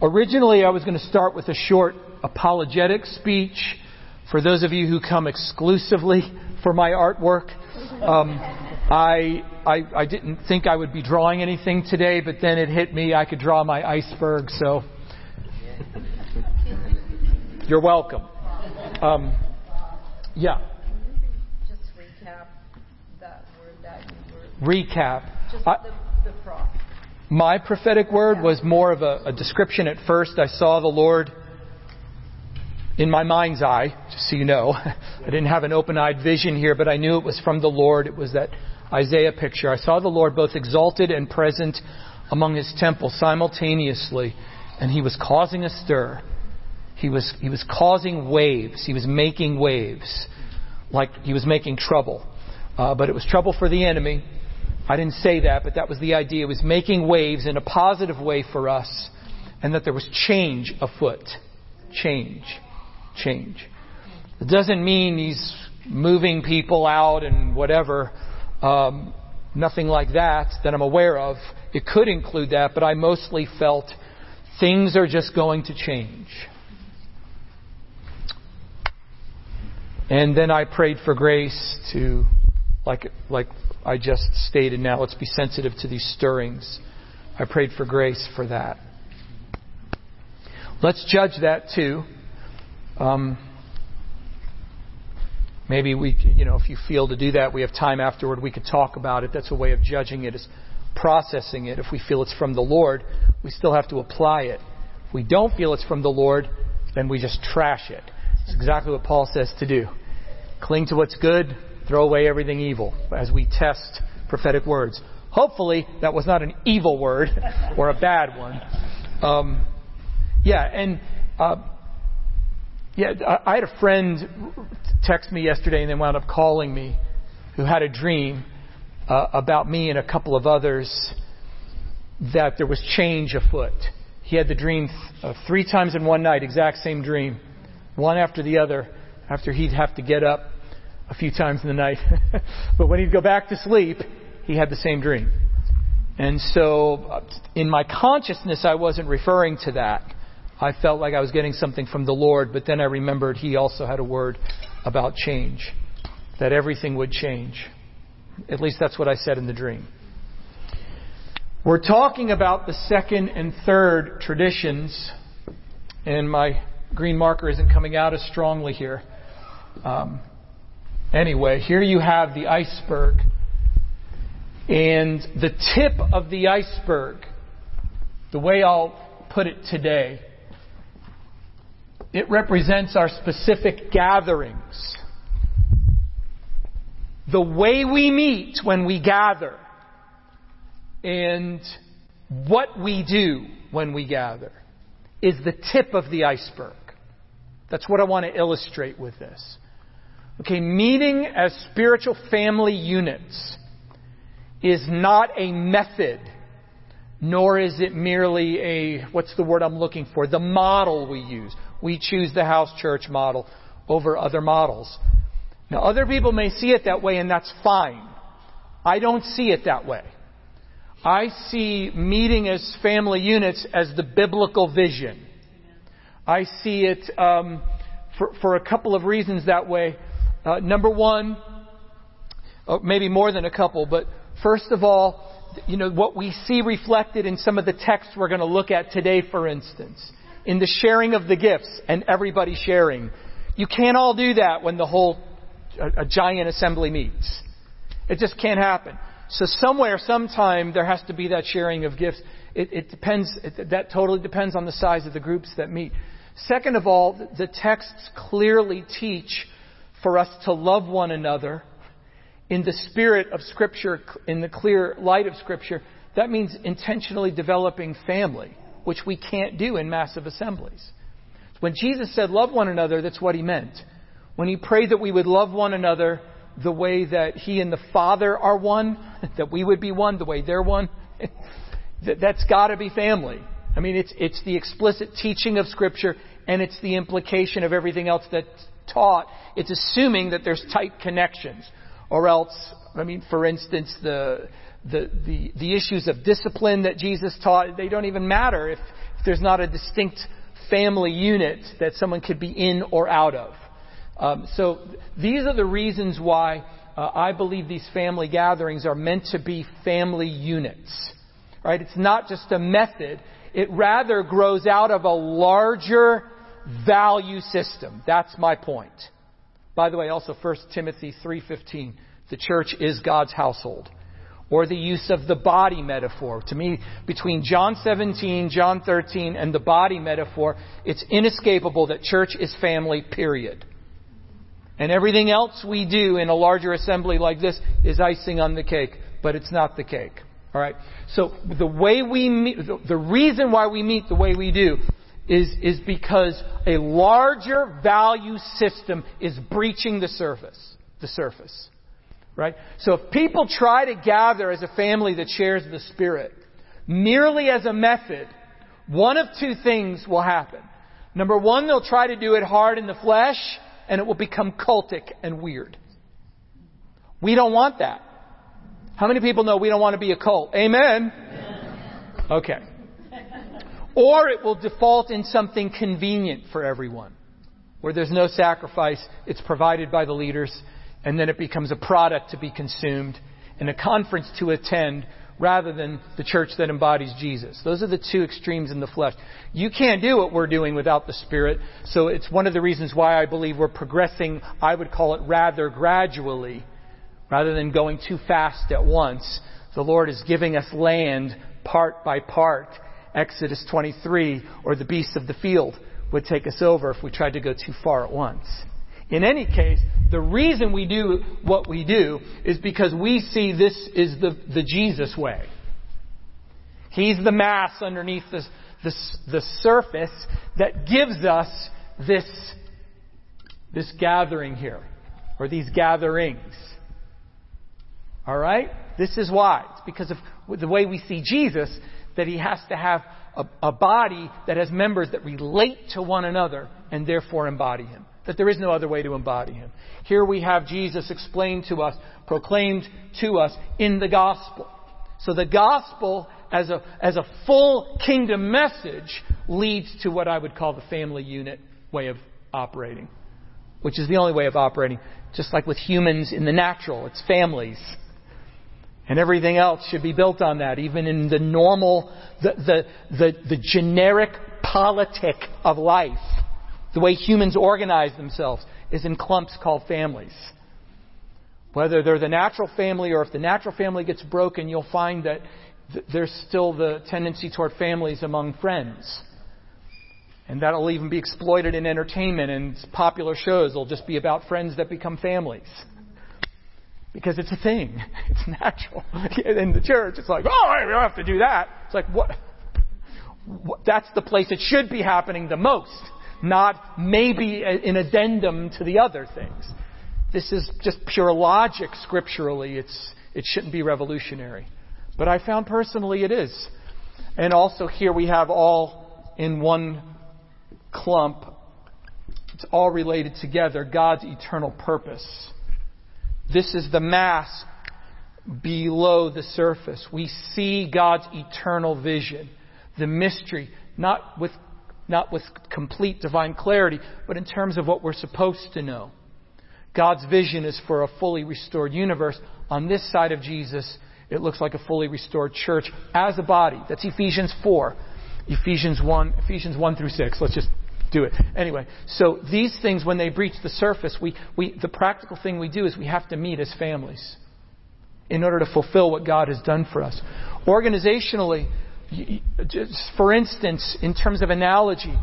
Originally, I was going to start with a short apologetic speech for those of you who come exclusively for my artwork. I didn't think I would be drawing anything today, but then it hit me. I could draw my iceberg, so you're welcome. Yeah. Just recap that word that you were... Recap. Just the prophet. My prophetic word was more of a description at first. I saw the Lord in my mind's eye, just so you know. I didn't have an open-eyed vision here, but I knew it was from the Lord. It was that Isaiah picture. I saw the Lord both exalted and present among His temple simultaneously, and He was causing a stir. He was causing waves. He was making waves, like He was making trouble. But it was trouble for the enemy. I didn't say that, but that was the idea. It was making waves in a positive way for us, and that there was change afoot. Change. It doesn't mean He's moving people out and whatever. Nothing like that I'm aware of. It could include that, but I mostly felt things are just going to change. And then I prayed for grace to, like I just stated now, let's be sensitive to these stirrings. I prayed for grace for that. Let's judge that too. Maybe we, if you feel to do that, we have time afterward, we could talk about it. That's a way of judging it, is processing it. If we feel it's from the Lord, we still have to apply it. If we don't feel it's from the Lord, then we just trash it. It's exactly what Paul says to do. Cling to what's good. Throw away everything evil as we test prophetic words. Hopefully, that was not an evil word or a bad one. I had a friend text me yesterday and then wound up calling me, who had a dream about me and a couple of others that there was change afoot. He had the dream 3 times in one night, exact same dream, one after the other, after he'd have to get up a few times in the night. But when he'd go back to sleep, he had the same dream. And so in my consciousness, I wasn't referring to that. I felt like I was getting something from the Lord, but then I remembered He also had a word about change, that everything would change. At least that's what I said in the dream. We're talking about the second and third traditions, and my green marker isn't coming out as strongly here. Anyway, here you have the iceberg, and the tip of the iceberg, the way I'll put it today, it represents our specific gatherings. The way we meet when we gather, and what we do when we gather, is the tip of the iceberg. That's what I want to illustrate with this. Okay, meeting as spiritual family units is not a method, nor is it merely the model we use. We choose the house church model over other models. Now, other people may see it that way, and that's fine. I don't see it that way. I see meeting as family units as the biblical vision. I see it for a couple of reasons that way. Number one, maybe more than a couple, but first of all, what we see reflected in some of the texts we're going to look at today, for instance, in the sharing of the gifts and everybody sharing. You can't all do that when the whole a giant assembly meets. It just can't happen. So somewhere, sometime, there has to be that sharing of gifts. It depends. That totally depends on the size of the groups that meet. Second of all, the texts clearly teach for us to love one another in the spirit of Scripture, in the clear light of Scripture. That means intentionally developing family, which we can't do in massive assemblies. When Jesus said, love one another, that's what He meant. When He prayed that we would love one another the way that He and the Father are one, that we would be one the way they're one, that's got to be family. I mean, it's the explicit teaching of Scripture, and it's the implication of everything else that's taught. It's assuming that there's tight connections, or else, for instance, the issues of discipline that Jesus taught, they don't even matter if if there's not a distinct family unit that someone could be in or out of. So these are the reasons why I believe these family gatherings are meant to be family units. Right? It's not just a method. It rather grows out of a larger value system. That's my point. By the way, also 1 Timothy 3:15, the church is God's household. Or the use of the body metaphor. To me, between John 17, John 13, and the body metaphor, it's inescapable that church is family, period. And everything else we do in a larger assembly like this is icing on the cake, but it's not the cake. All right. So the way we meet, the reason why we meet the way we do is because a larger value system is breaching the surface. Right? So if people try to gather as a family that shares the Spirit, merely as a method, one of two things will happen. Number one, they'll try to do it hard in the flesh, and it will become cultic and weird. We don't want that. How many people know we don't want to be a cult? Amen? Okay. Or it will default in something convenient for everyone, where there's no sacrifice, it's provided by the leaders, and then it becomes a product to be consumed and a conference to attend rather than the church that embodies Jesus. Those are the two extremes in the flesh. You can't do what we're doing without the Spirit. So it's one of the reasons why I believe we're progressing, I would call it rather gradually, rather than going too fast at once. The Lord is giving us land part by part. Exodus 23 or the beasts of the field would take us over if we tried to go too far at once. In any case, the reason we do what we do is because we see this is the Jesus way. He's the mass underneath the surface that gives us this gathering here, or these gatherings. All right? This is why. It's because of the way we see Jesus that he has to have a body that has members that relate to one another and therefore embody him. That there is no other way to embody him. Here we have Jesus explained to us, proclaimed to us in the gospel. So the gospel as a full kingdom message leads to what I would call the family unit way of operating, which is the only way of operating. Just like with humans in the natural, it's families. And everything else should be built on that, even in the normal, the generic politic of life. The way humans organize themselves is in clumps called families. Whether they're the natural family or if the natural family gets broken, you'll find that there's still the tendency toward families among friends. And that'll even be exploited in entertainment, and popular shows will just be about friends that become families. Because it's a thing. It's natural. In the church, it's like, oh, I don't have to do that. It's like, what? That's the place it should be happening the most. Not maybe an addendum to the other things. This is just pure logic scripturally. It shouldn't be revolutionary. But I found personally it is. And also here we have all in one clump. It's all related together. God's eternal purpose. This is the mass below the surface. We see God's eternal vision. The mystery, not with complete divine clarity, but in terms of what we're supposed to know. God's vision is for a fully restored universe. On this side of Jesus, it looks like a fully restored church as a body. That's Ephesians 4, Ephesians 1, Ephesians 1 through 6. Let's just do it. Anyway, so these things, when they breach the surface, the practical thing we do is we have to meet as families in order to fulfill what God has done for us. Organizationally, for instance, in terms of analogy,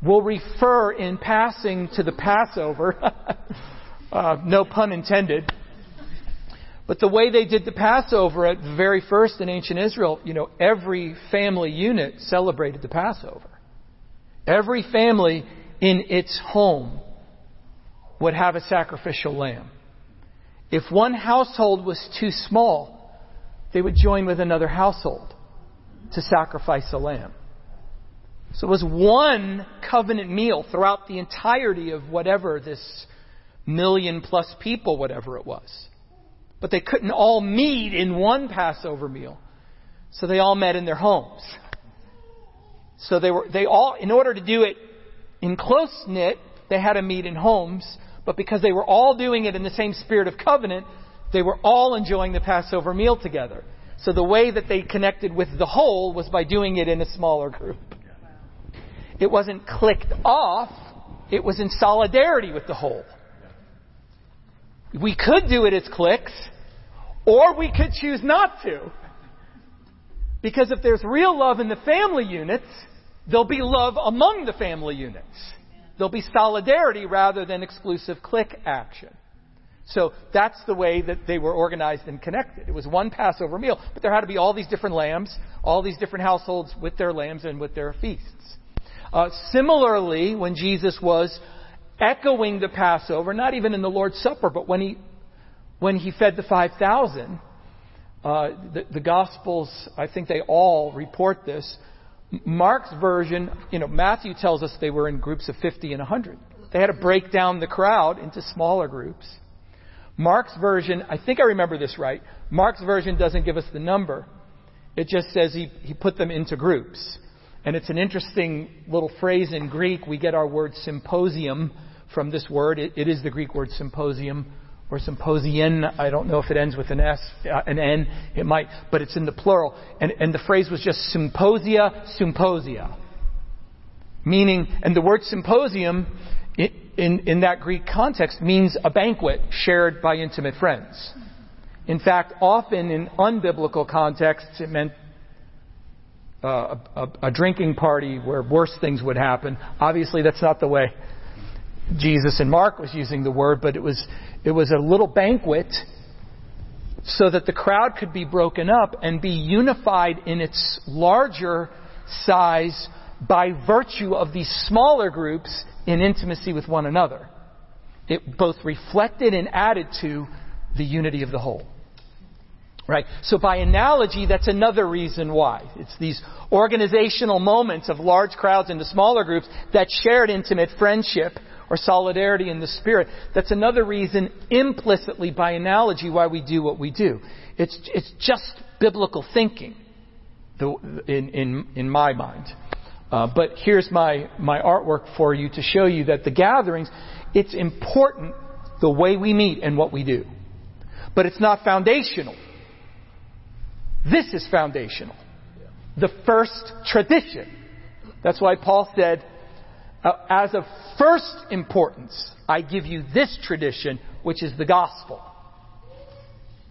we'll refer in passing to the Passover, no pun intended, but the way they did the Passover at the very first in ancient Israel, every family unit celebrated the Passover. Every family in its home would have a sacrificial lamb. If one household was too small, they would join with another household to sacrifice a lamb. So it was one covenant meal throughout the entirety of whatever this 1 million plus people, whatever it was. But they couldn't all meet in one Passover meal. So they all met in their homes. So they all, in order to do it in close-knit, they had to meet in homes. But because they were all doing it in the same spirit of covenant, they were all enjoying the Passover meal together. So the way that they connected with the whole was by doing it in a smaller group. It wasn't clicked off. It was in solidarity with the whole. We could do it as cliques, or we could choose not to. Because if there's real love in the family units, there'll be love among the family units. There'll be solidarity rather than exclusive clique action. So that's the way that they were organized and connected. It was one Passover meal, but there had to be all these different lambs, all these different households with their lambs and with their feasts. Similarly, when Jesus was echoing the Passover, not even in the Lord's Supper, but when he fed the 5,000, the Gospels, I think they all report this. Mark's version, Matthew tells us they were in groups of 50 and 100. They had to break down the crowd into smaller groups. Mark's version, I think I remember this right, Mark's version doesn't give us the number. It just says he put them into groups. And it's an interesting little phrase in Greek. We get our word symposium from this word. It is the Greek word symposium or symposian. I don't know if it ends with an S, an N. It might, but it's in the plural. And the phrase was just symposia. Meaning, and the word symposium in that Greek context means a banquet shared by intimate friends. In fact, often in unbiblical contexts, it meant a drinking party where worse things would happen. Obviously, that's not the way Jesus and Mark was using the word, but it was a little banquet so that the crowd could be broken up and be unified in its larger size by virtue of these smaller groups in intimacy with one another. It both reflected and added to the unity of the whole. Right? So by analogy, that's another reason why. It's these organizational moments of large crowds into smaller groups that shared intimate friendship or solidarity in the spirit. That's another reason, implicitly by analogy, why we do what we do. It's just biblical thinking, in my mind. But here's my artwork for you to show you that the gatherings, it's important the way we meet and what we do. But it's not foundational. This is foundational. The first tradition. That's why Paul said, as of first importance, I give you this tradition, which is the gospel.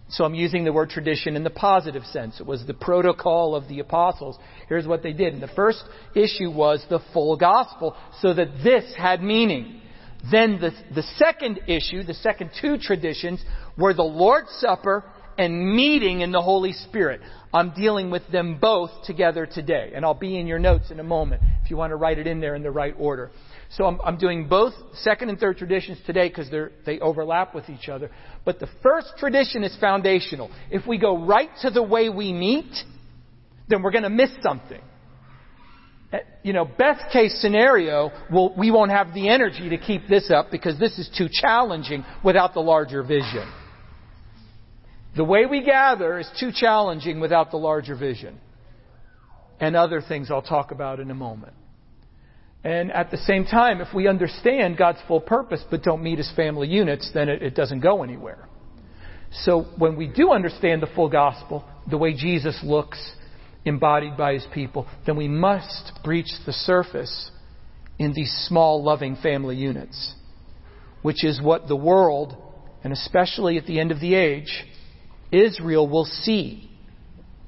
So I'm using the word tradition in the positive sense. It was the protocol of the apostles. Here's what they did. And the first issue was the full gospel, so that this had meaning. Then the second issue, the second two traditions, were the Lord's Supper and meeting in the Holy Spirit. I'm dealing with them both together today. And I'll be in your notes in a moment if you want to write it in there in the right order. So I'm doing both second and third traditions today because they overlap with each other. But the first tradition is foundational. If we go right to the way we meet, then we're going to miss something. Best case scenario, we won't have the energy to keep this up because this is too challenging without the larger vision. The way we gather is too challenging without the larger vision. And other things I'll talk about in a moment. And at the same time, if we understand God's full purpose but don't meet as family units, then it doesn't go anywhere. So when we do understand the full gospel, the way Jesus looks embodied by his people, then we must breach the surface in these small, loving family units, which is what the world, and especially at the end of the age, Israel will see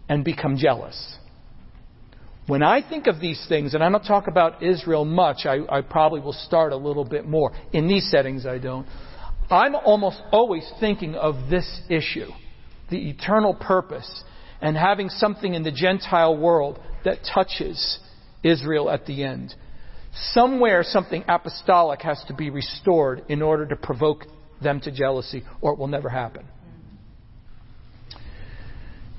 and become jealous. When I think of these things, and I don't talk about Israel much, I probably will start a little bit more. In these settings, I don't. I'm almost always thinking of this issue, the eternal purpose, and having something in the Gentile world that touches Israel at the end. Somewhere something apostolic has to be restored in order to provoke them to jealousy, or it will never happen.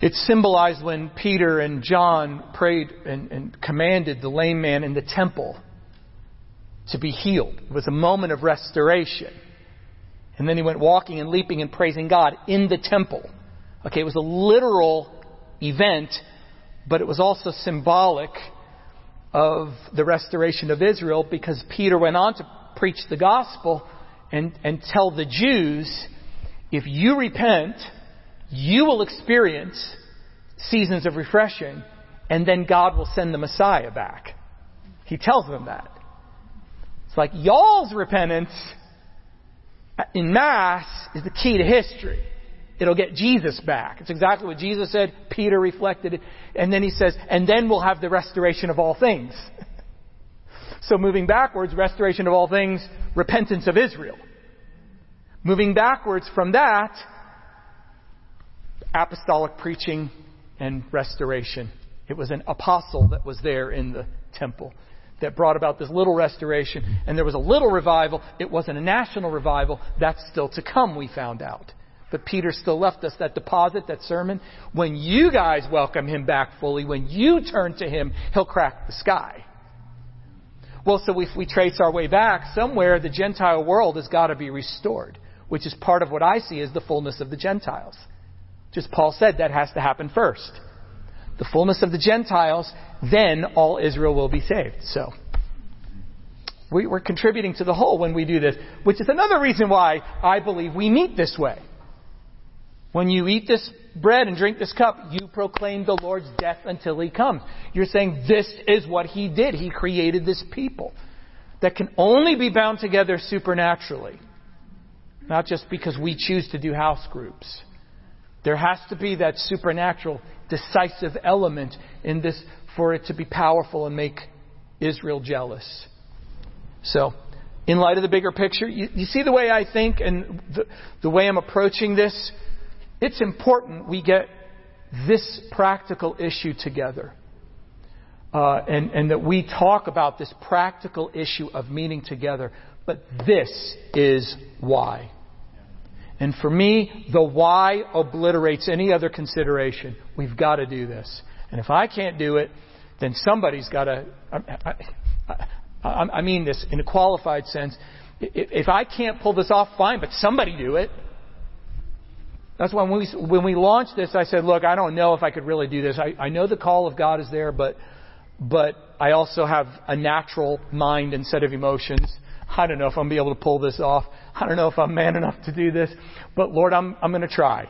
It's symbolized when Peter and John prayed and commanded the lame man in the temple to be healed. It was a moment of restoration. And then he went walking and leaping and praising God in the temple. Okay, it was a literal event, but it was also symbolic of the restoration of Israel, because Peter went on to preach the gospel and tell the Jews, if you repent, you will experience seasons of refreshing, and then God will send the Messiah back. He tells them that. It's like y'all's repentance in mass is the key to history. It'll get Jesus back. It's exactly what Jesus said. Peter reflected it. And then he says, and then we'll have the restoration of all things. So moving backwards, restoration of all things, repentance of Israel. Moving backwards from that, apostolic preaching and restoration. It was an apostle that was there in the temple that brought about this little restoration. And there was a little revival. It wasn't a national revival. That's still to come, we found out. But Peter still left us that deposit, that sermon. When you guys welcome him back fully, when you turn to him, he'll crack the sky. Well, so if we trace our way back, somewhere the Gentile world has got to be restored, which is part of what I see as the fullness of the Gentiles. Just Paul said that has to happen first. The fullness of the Gentiles, then all Israel will be saved. So we're contributing to the whole when we do this, which is another reason why I believe we meet this way. When you eat this bread and drink this cup, you proclaim the Lord's death until he comes. You're saying this is what he did. He created this people that can only be bound together supernaturally. Not just because we choose to do house groups. There has to be that supernatural, decisive element in this for it to be powerful and make Israel jealous. So, in light of the bigger picture, you see the way I think and the way I'm approaching this. It's important we get this practical issue together and that we talk about this practical issue of meeting together. But this is why. And for me, the why obliterates any other consideration. We've got to do this. And if I can't do it, then somebody's got to. I mean this in a qualified sense. If I can't pull this off, fine, but somebody do it. That's why when we launched this, I said, look, I don't know if I could really do this. I know the call of God is there, but I also have a natural mind and set of emotions. I don't know if I'm going to be able to pull this off. I don't know if I'm man enough to do this. But Lord, I'm going to try.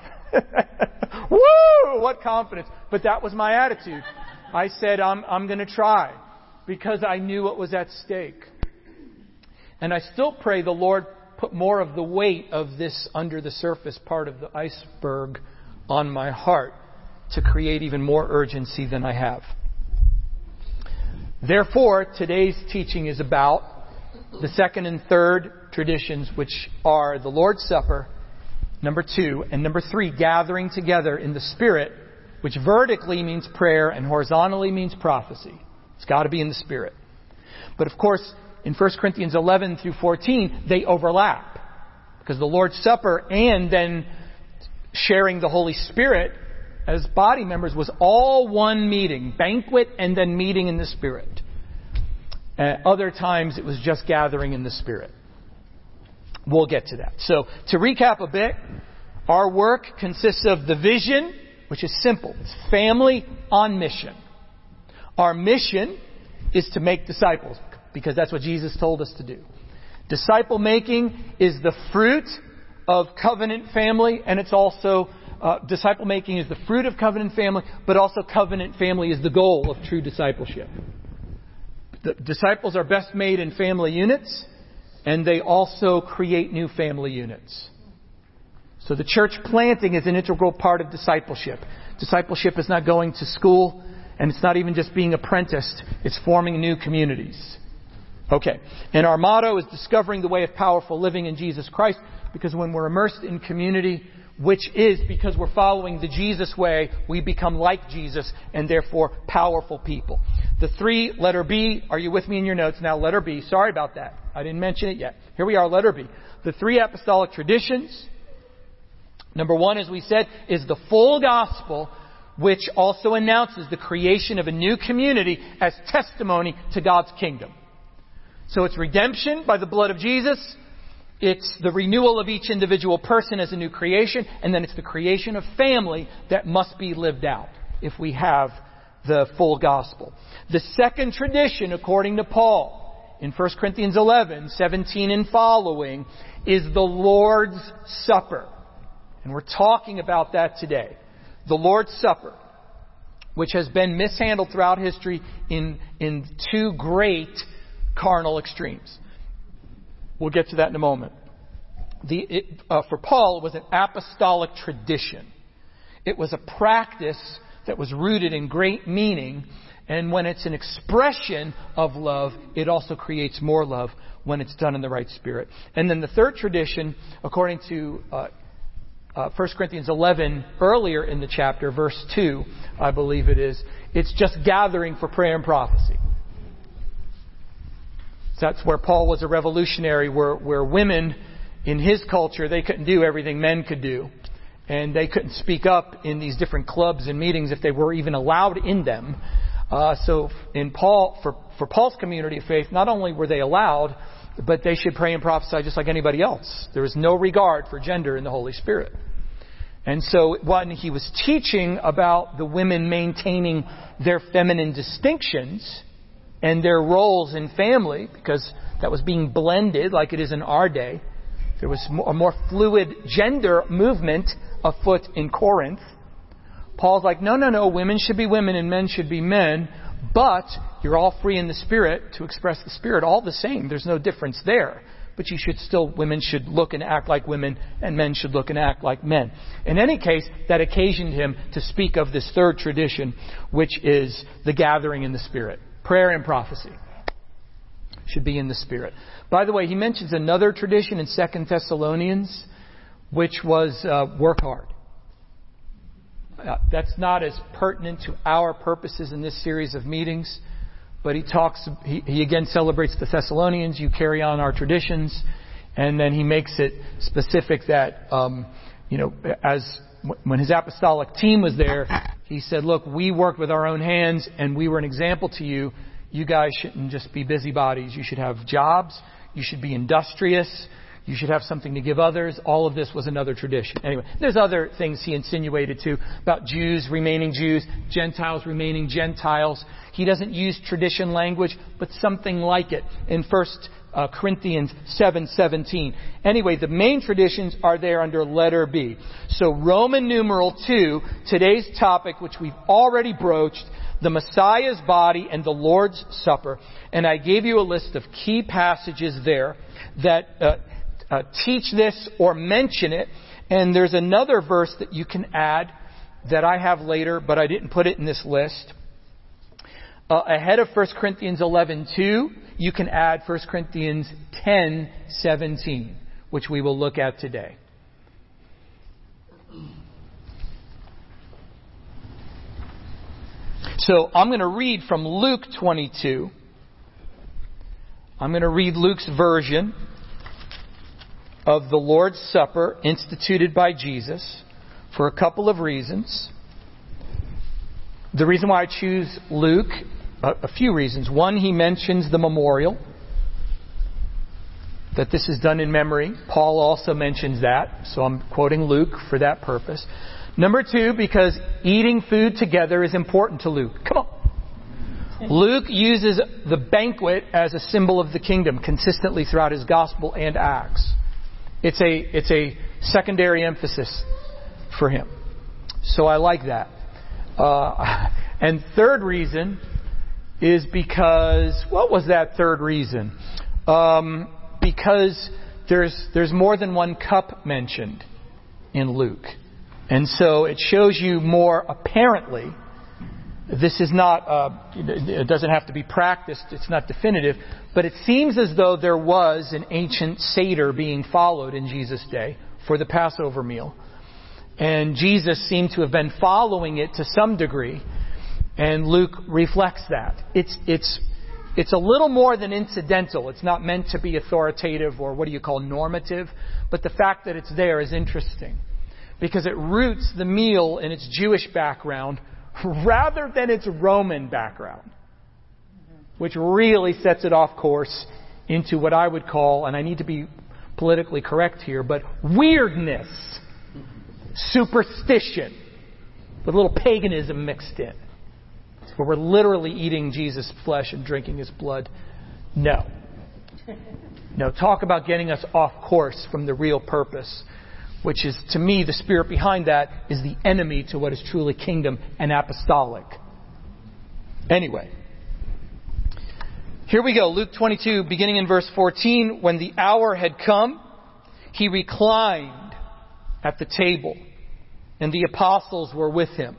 Woo! What confidence. But that was my attitude. I said, I'm going to try because I knew what was at stake. And I still pray the Lord put more of the weight of this under the surface part of the iceberg on my heart to create even more urgency than I have. Therefore, today's teaching is about the second and third traditions, which are the Lord's Supper, number 2, and number 3, gathering together in the Spirit, which vertically means prayer and horizontally means prophecy. It's got to be in the Spirit. But of course, in 1 Corinthians 11 through 14, they overlap because the Lord's Supper and then sharing the Holy Spirit as body members was all one meeting, banquet and then meeting in the Spirit. Other times it was just gathering in the Spirit. We'll get to that. So to recap a bit, our work consists of the vision, which is simple. It's family on mission. Our mission is to make disciples, because that's what Jesus told us to do. Disciple making is the fruit of covenant family, and it's also disciple making is the fruit of covenant family, but also covenant family is the goal of true discipleship. The disciples are best made in family units, and they also create new family units. So the church planting is an integral part of discipleship. Discipleship is not going to school, and it's not even just being apprenticed. It's forming new communities. Okay, and our motto is discovering the way of powerful living in Jesus Christ, because when we're immersed in community, which is because we're following the Jesus way, we become like Jesus and therefore powerful people. The 3, letter B, are you with me in your notes now? Letter B, sorry about that. I didn't mention it yet. Here we are, letter B. The 3 apostolic traditions. Number 1, as we said, is the full gospel, which also announces the creation of a new community as testimony to God's kingdom. So it's redemption by the blood of Jesus. It's the renewal of each individual person as a new creation. And then it's the creation of family that must be lived out if we have the full gospel. The second tradition, according to Paul, in 1 Corinthians 11, 17 and following, is the Lord's Supper. And we're talking about that today. The Lord's Supper, which has been mishandled throughout history in two great carnal extremes. We'll get to that in a moment. For Paul, it was an apostolic tradition. It was a practice that was rooted in great meaning. And when it's an expression of love, it also creates more love when it's done in the right spirit. And then the third tradition, according to 1 Corinthians 11, earlier in the chapter, verse 2, I believe it is, it's just gathering for prayer and prophecy. That's where Paul was a revolutionary, where women in his culture, they couldn't do everything men could do. And they couldn't speak up in these different clubs and meetings if they were even allowed in them. So for Paul's community of faith, not only were they allowed, but they should pray and prophesy just like anybody else. There was no regard for gender in the Holy Spirit. And so when he was teaching about the women maintaining their feminine distinctions and their roles in family, because that was being blended like it is in our day, there was a more fluid gender movement afoot in Corinth. Paul's like, no, women should be women and men should be men, but you're all free in the Spirit to express the Spirit all the same. There's no difference there. But you should still, women should look and act like women, and men should look and act like men. In any case, that occasioned him to speak of this third tradition, which is the gathering in the Spirit. Prayer and prophecy should be in the Spirit. By the way, he mentions another tradition in 2 Thessalonians, which was work hard. That's not as pertinent to our purposes in this series of meetings, but he again celebrates the Thessalonians. You carry on our traditions, and then he makes it specific that, when his apostolic team was there, he said, look, we worked with our own hands and we were an example to you. You guys shouldn't just be busybodies. You should have jobs. You should be industrious. You should have something to give others. All of this was another tradition. Anyway, there's other things he insinuated too about Jews remaining Jews, Gentiles remaining Gentiles. He doesn't use tradition language, but something like it in 1 Corinthians 7:17. Anyway, the main traditions are there under letter B. So Roman numeral 2, today's topic, which we've already broached, the Messiah's body and the Lord's Supper. And I gave you a list of key passages there that teach this or mention it. And there's another verse that you can add that I have later, but I didn't put it in this list. Ahead of 1 Corinthians 11:2, you can add 1 Corinthians 10:17, which we will look at today. So I'm going to read from Luke 22. I'm going to read Luke's version of the Lord's Supper instituted by Jesus for a couple of reasons. The reason why I choose Luke, a few reasons. One, he mentions the memorial, that this is done in memory. Paul also mentions that, so I'm quoting Luke for that purpose. Number two, because eating food together is important to Luke. Come on. Luke uses the banquet as a symbol of the kingdom consistently throughout his gospel and Acts. It's a secondary emphasis for him. So I like that. And third reason is because... What was that third reason? Because there's more than one cup mentioned in Luke. And so it shows you more apparently. This is not, it doesn't have to be practiced. It's not definitive. But it seems as though there was an ancient Seder being followed in Jesus' day for the Passover meal. And Jesus seemed to have been following it to some degree. And Luke reflects that. It's a little more than incidental. It's not meant to be authoritative or normative. But the fact that it's there is interesting, because it roots the meal in its Jewish background rather than its Roman background, which really sets it off course into what I would call, and I need to be politically correct here, but weirdness, superstition, with a little paganism mixed in. where we're literally eating Jesus' flesh and drinking his blood. No. No, talk about getting us off course from the real purpose, which is, to me, the spirit behind that is the enemy to what is truly kingdom and apostolic. Anyway, here we go. Luke 22, beginning in verse 14. When the hour had come, he reclined at the table, and the apostles were with him.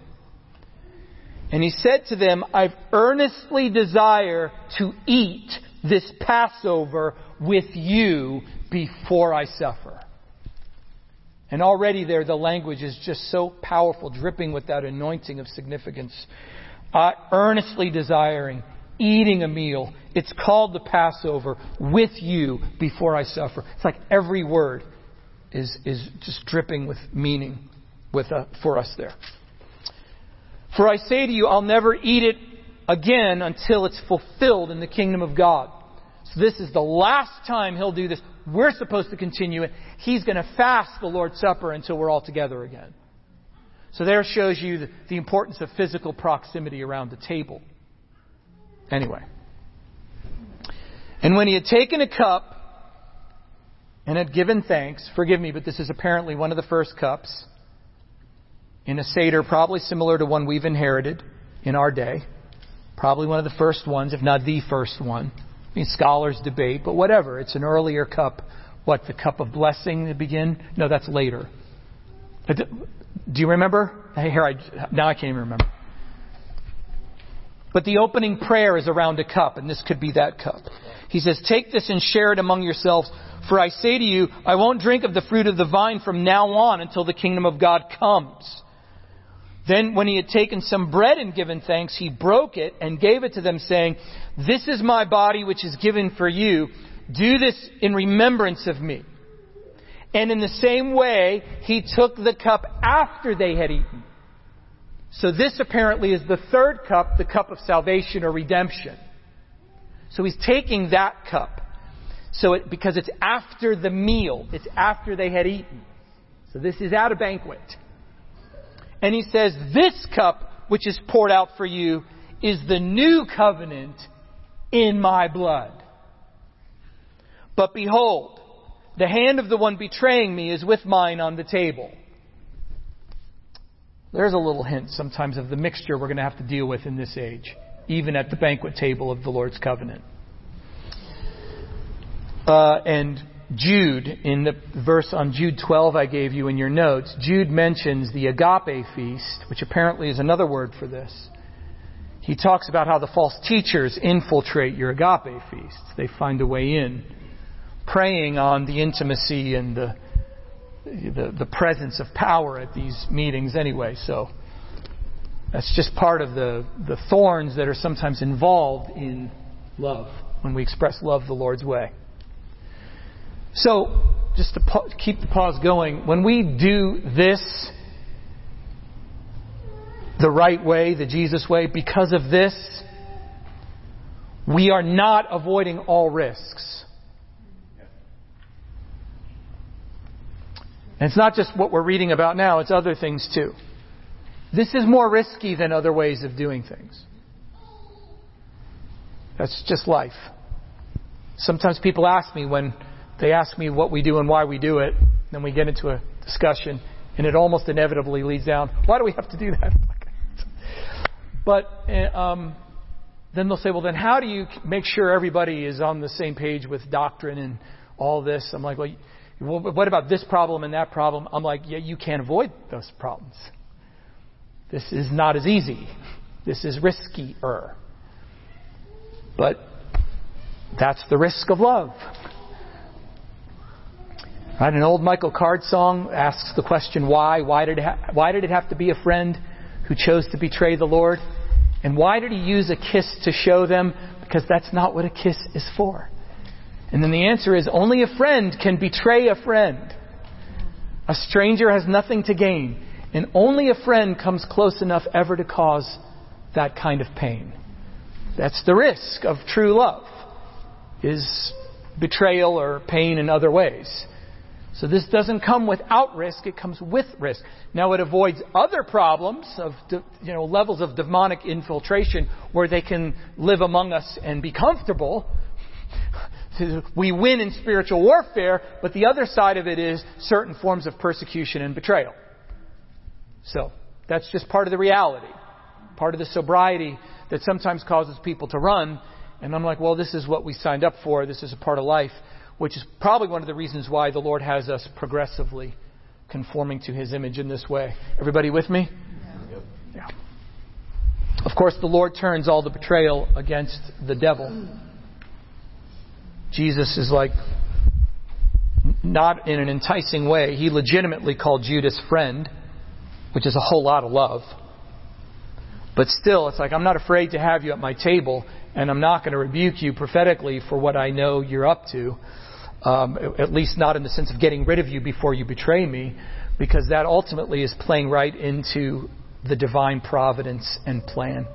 And he said to them, I earnestly desire to eat this Passover with you before I suffer. And already there, the language is just so powerful, dripping with that anointing of significance. Earnestly desiring, eating a meal. It's called the Passover with you before I suffer. It's like every word is just dripping with meaning for us there. For I say to you, I'll never eat it again until it's fulfilled in the kingdom of God. So this is the last time he'll do this. We're supposed to continue it. He's going to fast the Lord's Supper until we're all together again. So there shows you the importance of physical proximity around the table. Anyway. And when he had taken a cup and had given thanks, forgive me, but this is apparently one of the first cups in a Seder, probably similar to one we've inherited in our day. Probably one of the first ones, if not the first one. I mean, scholars debate, but whatever. It's an earlier cup. What, the cup of blessing to begin? No, that's later. Do you remember? Now I can't even remember. But the opening prayer is around a cup, and this could be that cup. He says, take this and share it among yourselves. For I say to you, I won't drink of the fruit of the vine from now on until the kingdom of God comes. Then when he had taken some bread and given thanks, he broke it and gave it to them, saying, this is my body which is given for you. Do this in remembrance of me. And in the same way, he took the cup after they had eaten. So this apparently is the third cup, the cup of salvation or redemption. So he's taking that cup. Because it's after the meal. It's after they had eaten. So this is at a banquet. And he says, this cup which is poured out for you is the new covenant in my blood. But behold, the hand of the one betraying me is with mine on the table. There's a little hint sometimes of the mixture we're going to have to deal with in this age, even at the banquet table of the Lord's covenant. And Jude, in the verse on Jude 12 I gave you in your notes, Jude mentions the agape feast, which apparently is another word for this. He talks about how the false teachers infiltrate your agape feasts. They find a way in, preying on the intimacy and the presence of power at these meetings anyway. So that's just part of the thorns that are sometimes involved in love, when we express love the Lord's way. So, just to keep the pause going, when we do this the right way, the Jesus way, because of this, we are not avoiding all risks. And it's not just what we're reading about now, it's other things too. This is more risky than other ways of doing things. That's just life. Sometimes people ask me when... They ask me what we do and why we do it. Then we get into a discussion, and it almost inevitably leads down, why do we have to do that? But then they'll say, well, then how do you make sure everybody is on the same page with doctrine and all this? I'm like, well, what about this problem and that problem? I'm like, yeah, you can't avoid those problems. This is not as easy. This is riskier. But that's the risk of love. Right, an old Michael Card song asks the question, why? Why did it have to be a friend who chose to betray the Lord? And why did he use a kiss to show them? Because that's not what a kiss is for. And then the answer is, only a friend can betray a friend. A stranger has nothing to gain. And only a friend comes close enough ever to cause that kind of pain. That's the risk of true love, is betrayal or pain in other ways. So this doesn't come without risk, it comes with risk. Now it avoids other problems of, levels of demonic infiltration where they can live among us and be comfortable. We win in spiritual warfare, but the other side of it is certain forms of persecution and betrayal. So that's just part of the reality, part of the sobriety that sometimes causes people to run. And I'm like, well, this is what we signed up for. This is a part of life, which is probably one of the reasons why the Lord has us progressively conforming to His image in this way. Everybody with me? Yeah. Of course, the Lord turns all the betrayal against the devil. Jesus is like, not in an enticing way. He legitimately called Judas friend, which is a whole lot of love. But still, it's like, I'm not afraid to have you at my table, and I'm not going to rebuke you prophetically for what I know you're up to. At least not in the sense of getting rid of you before you betray me, because that ultimately is playing right into the divine providence and plan,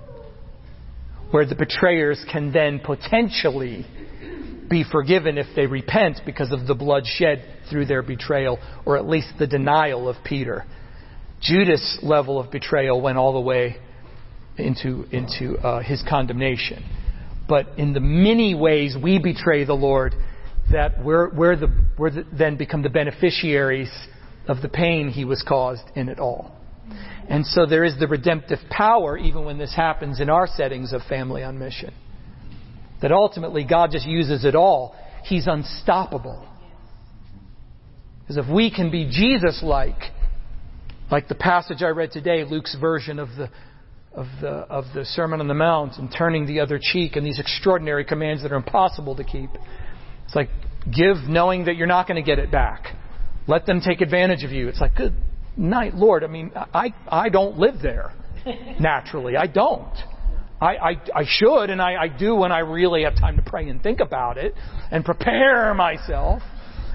where the betrayers can then potentially be forgiven if they repent because of the blood shed through their betrayal, or at least the denial of Peter. Judas' level of betrayal went all the way into his condemnation. But in the many ways we betray the Lord, that then become the beneficiaries of the pain He was caused in it all. And so there is the redemptive power even when this happens in our settings of family on mission. That ultimately God just uses it all. He's unstoppable. Because if we can be Jesus-like the passage I read today, Luke's version of the Sermon on the Mount, and turning the other cheek, and these extraordinary commands that are impossible to keep. It's like, give knowing that you're not going to get it back. Let them take advantage of you. It's like, good night, Lord. I mean, I don't live there naturally. I don't. I should, and I do when I really have time to pray and think about it and prepare myself.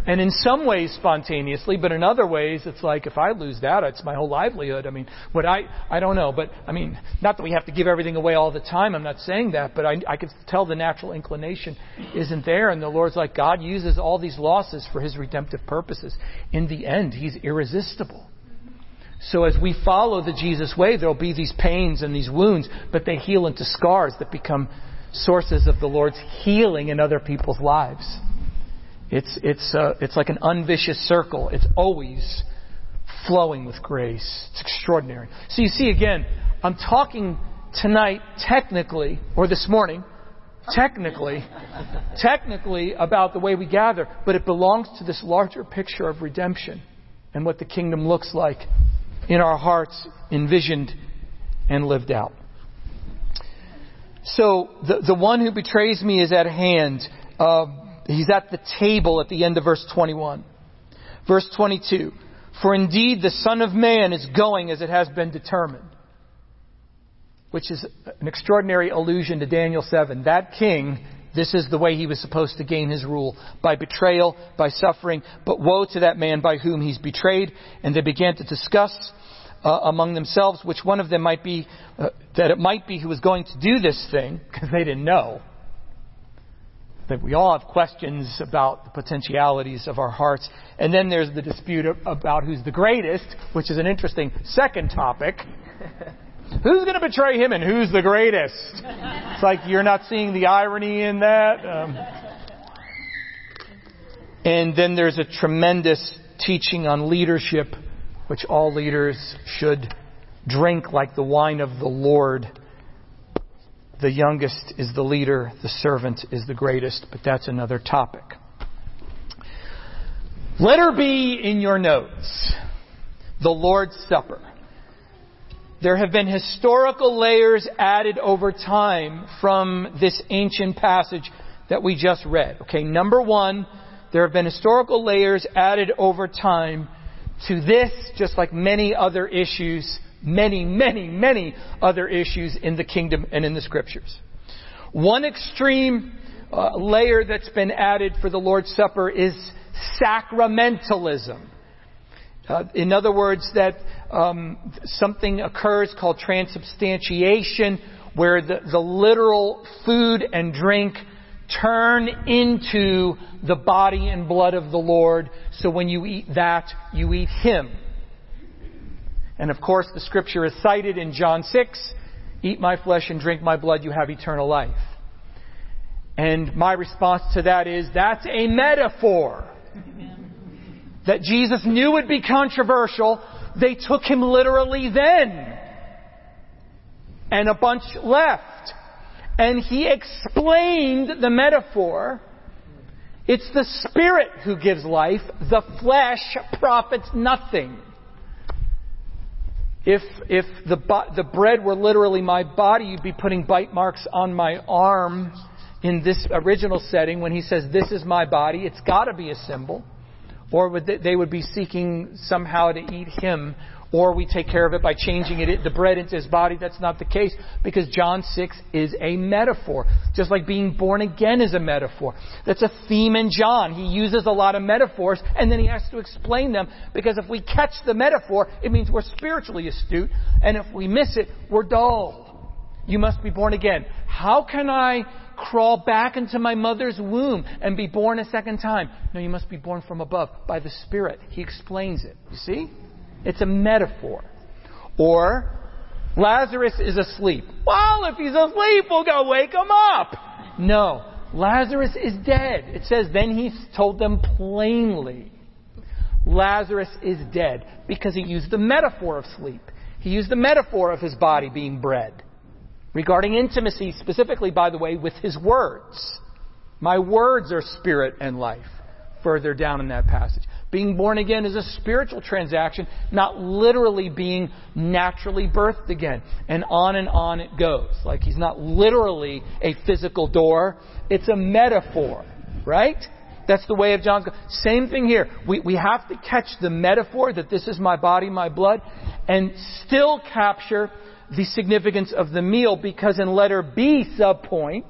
And in some ways spontaneously, but in other ways, it's like, if I lose that, it's my whole livelihood. I mean, what I don't know, but I mean, not that we have to give everything away all the time. I'm not saying that, but I can tell the natural inclination isn't there. And the Lord's like, God uses all these losses for His redemptive purposes. In the end, He's irresistible. So as we follow the Jesus way, there'll be these pains and these wounds, but they heal into scars that become sources of the Lord's healing in other people's lives. It's like an unvicious circle. It's always flowing with grace. It's extraordinary. So you see, again, I'm talking tonight this morning, about the way we gather, but it belongs to this larger picture of redemption and what the kingdom looks like in our hearts, envisioned and lived out. So the one who betrays me is at hand. He's at the table at the end of verse 21. Verse 22. For indeed the Son of Man is going as it has been determined. Which is an extraordinary allusion to Daniel 7. That king, this is the way he was supposed to gain his rule. By betrayal, by suffering. But woe to that man by whom he's betrayed. And they began to discuss among themselves which one of them might be, that it might be who was going to do this thing. Because they didn't know. That we all have questions about the potentialities of our hearts. And then there's the dispute about who's the greatest, which is an interesting second topic. Who's going to betray him and who's the greatest? It's like, you're not seeing the irony in that. And then there's a tremendous teaching on leadership, which all leaders should drink like the wine of the Lord. The youngest is the leader, the servant is the greatest, but that's another topic. Letter B in your notes, the Lord's Supper. There have been historical layers added over time from this ancient passage that we just read. Okay, number one, there have been historical layers added over time to this, just like many other issues. Many other issues in the kingdom and in the scriptures. One extreme layer that's been added for the Lord's Supper is sacramentalism. In other words, that something occurs called transubstantiation, where the literal food and drink Turn into the body and blood of the Lord, so when you eat that, you eat Him. And of course, the scripture is cited in John 6, eat my flesh and drink my blood, you have eternal life. And my response to that is, that's a metaphor that Jesus knew would be controversial. They took Him literally then. And a bunch left. And He explained the metaphor. It's the Spirit who gives life. The flesh profits nothing. If the bread were literally my body, you'd be putting bite marks on my arm in this original setting. When He says, this is my body, it's got to be a symbol. Or they would be seeking somehow to eat Him. Or we take care of it by changing it, the bread into His body. That's not the case, because John 6 is a metaphor. Just like being born again is a metaphor. That's a theme in John. He uses a lot of metaphors, and then he has to explain them, because if we catch the metaphor, it means we're spiritually astute, and if we miss it, we're dull. You must be born again. How can I crawl back into my mother's womb and be born a second time? No, you must be born from above by the Spirit. He explains it. You see? It's a metaphor. Or, Lazarus is asleep. Well, if he's asleep, we'll go wake him up. No, Lazarus is dead. It says, then he told them plainly, Lazarus is dead, because he used the metaphor of sleep. He used the metaphor of his body being bread. Regarding intimacy, specifically, by the way, with his words. My words are spirit and life. Further down in that passage. Being born again is a spiritual transaction, not literally being naturally birthed again. And on it goes. Like, he's not literally a physical door. It's a metaphor, right? That's the way of John's. Same thing here. We have to catch the metaphor that this is my body, my blood, and still capture the significance of the meal, because in letter B, subpoint,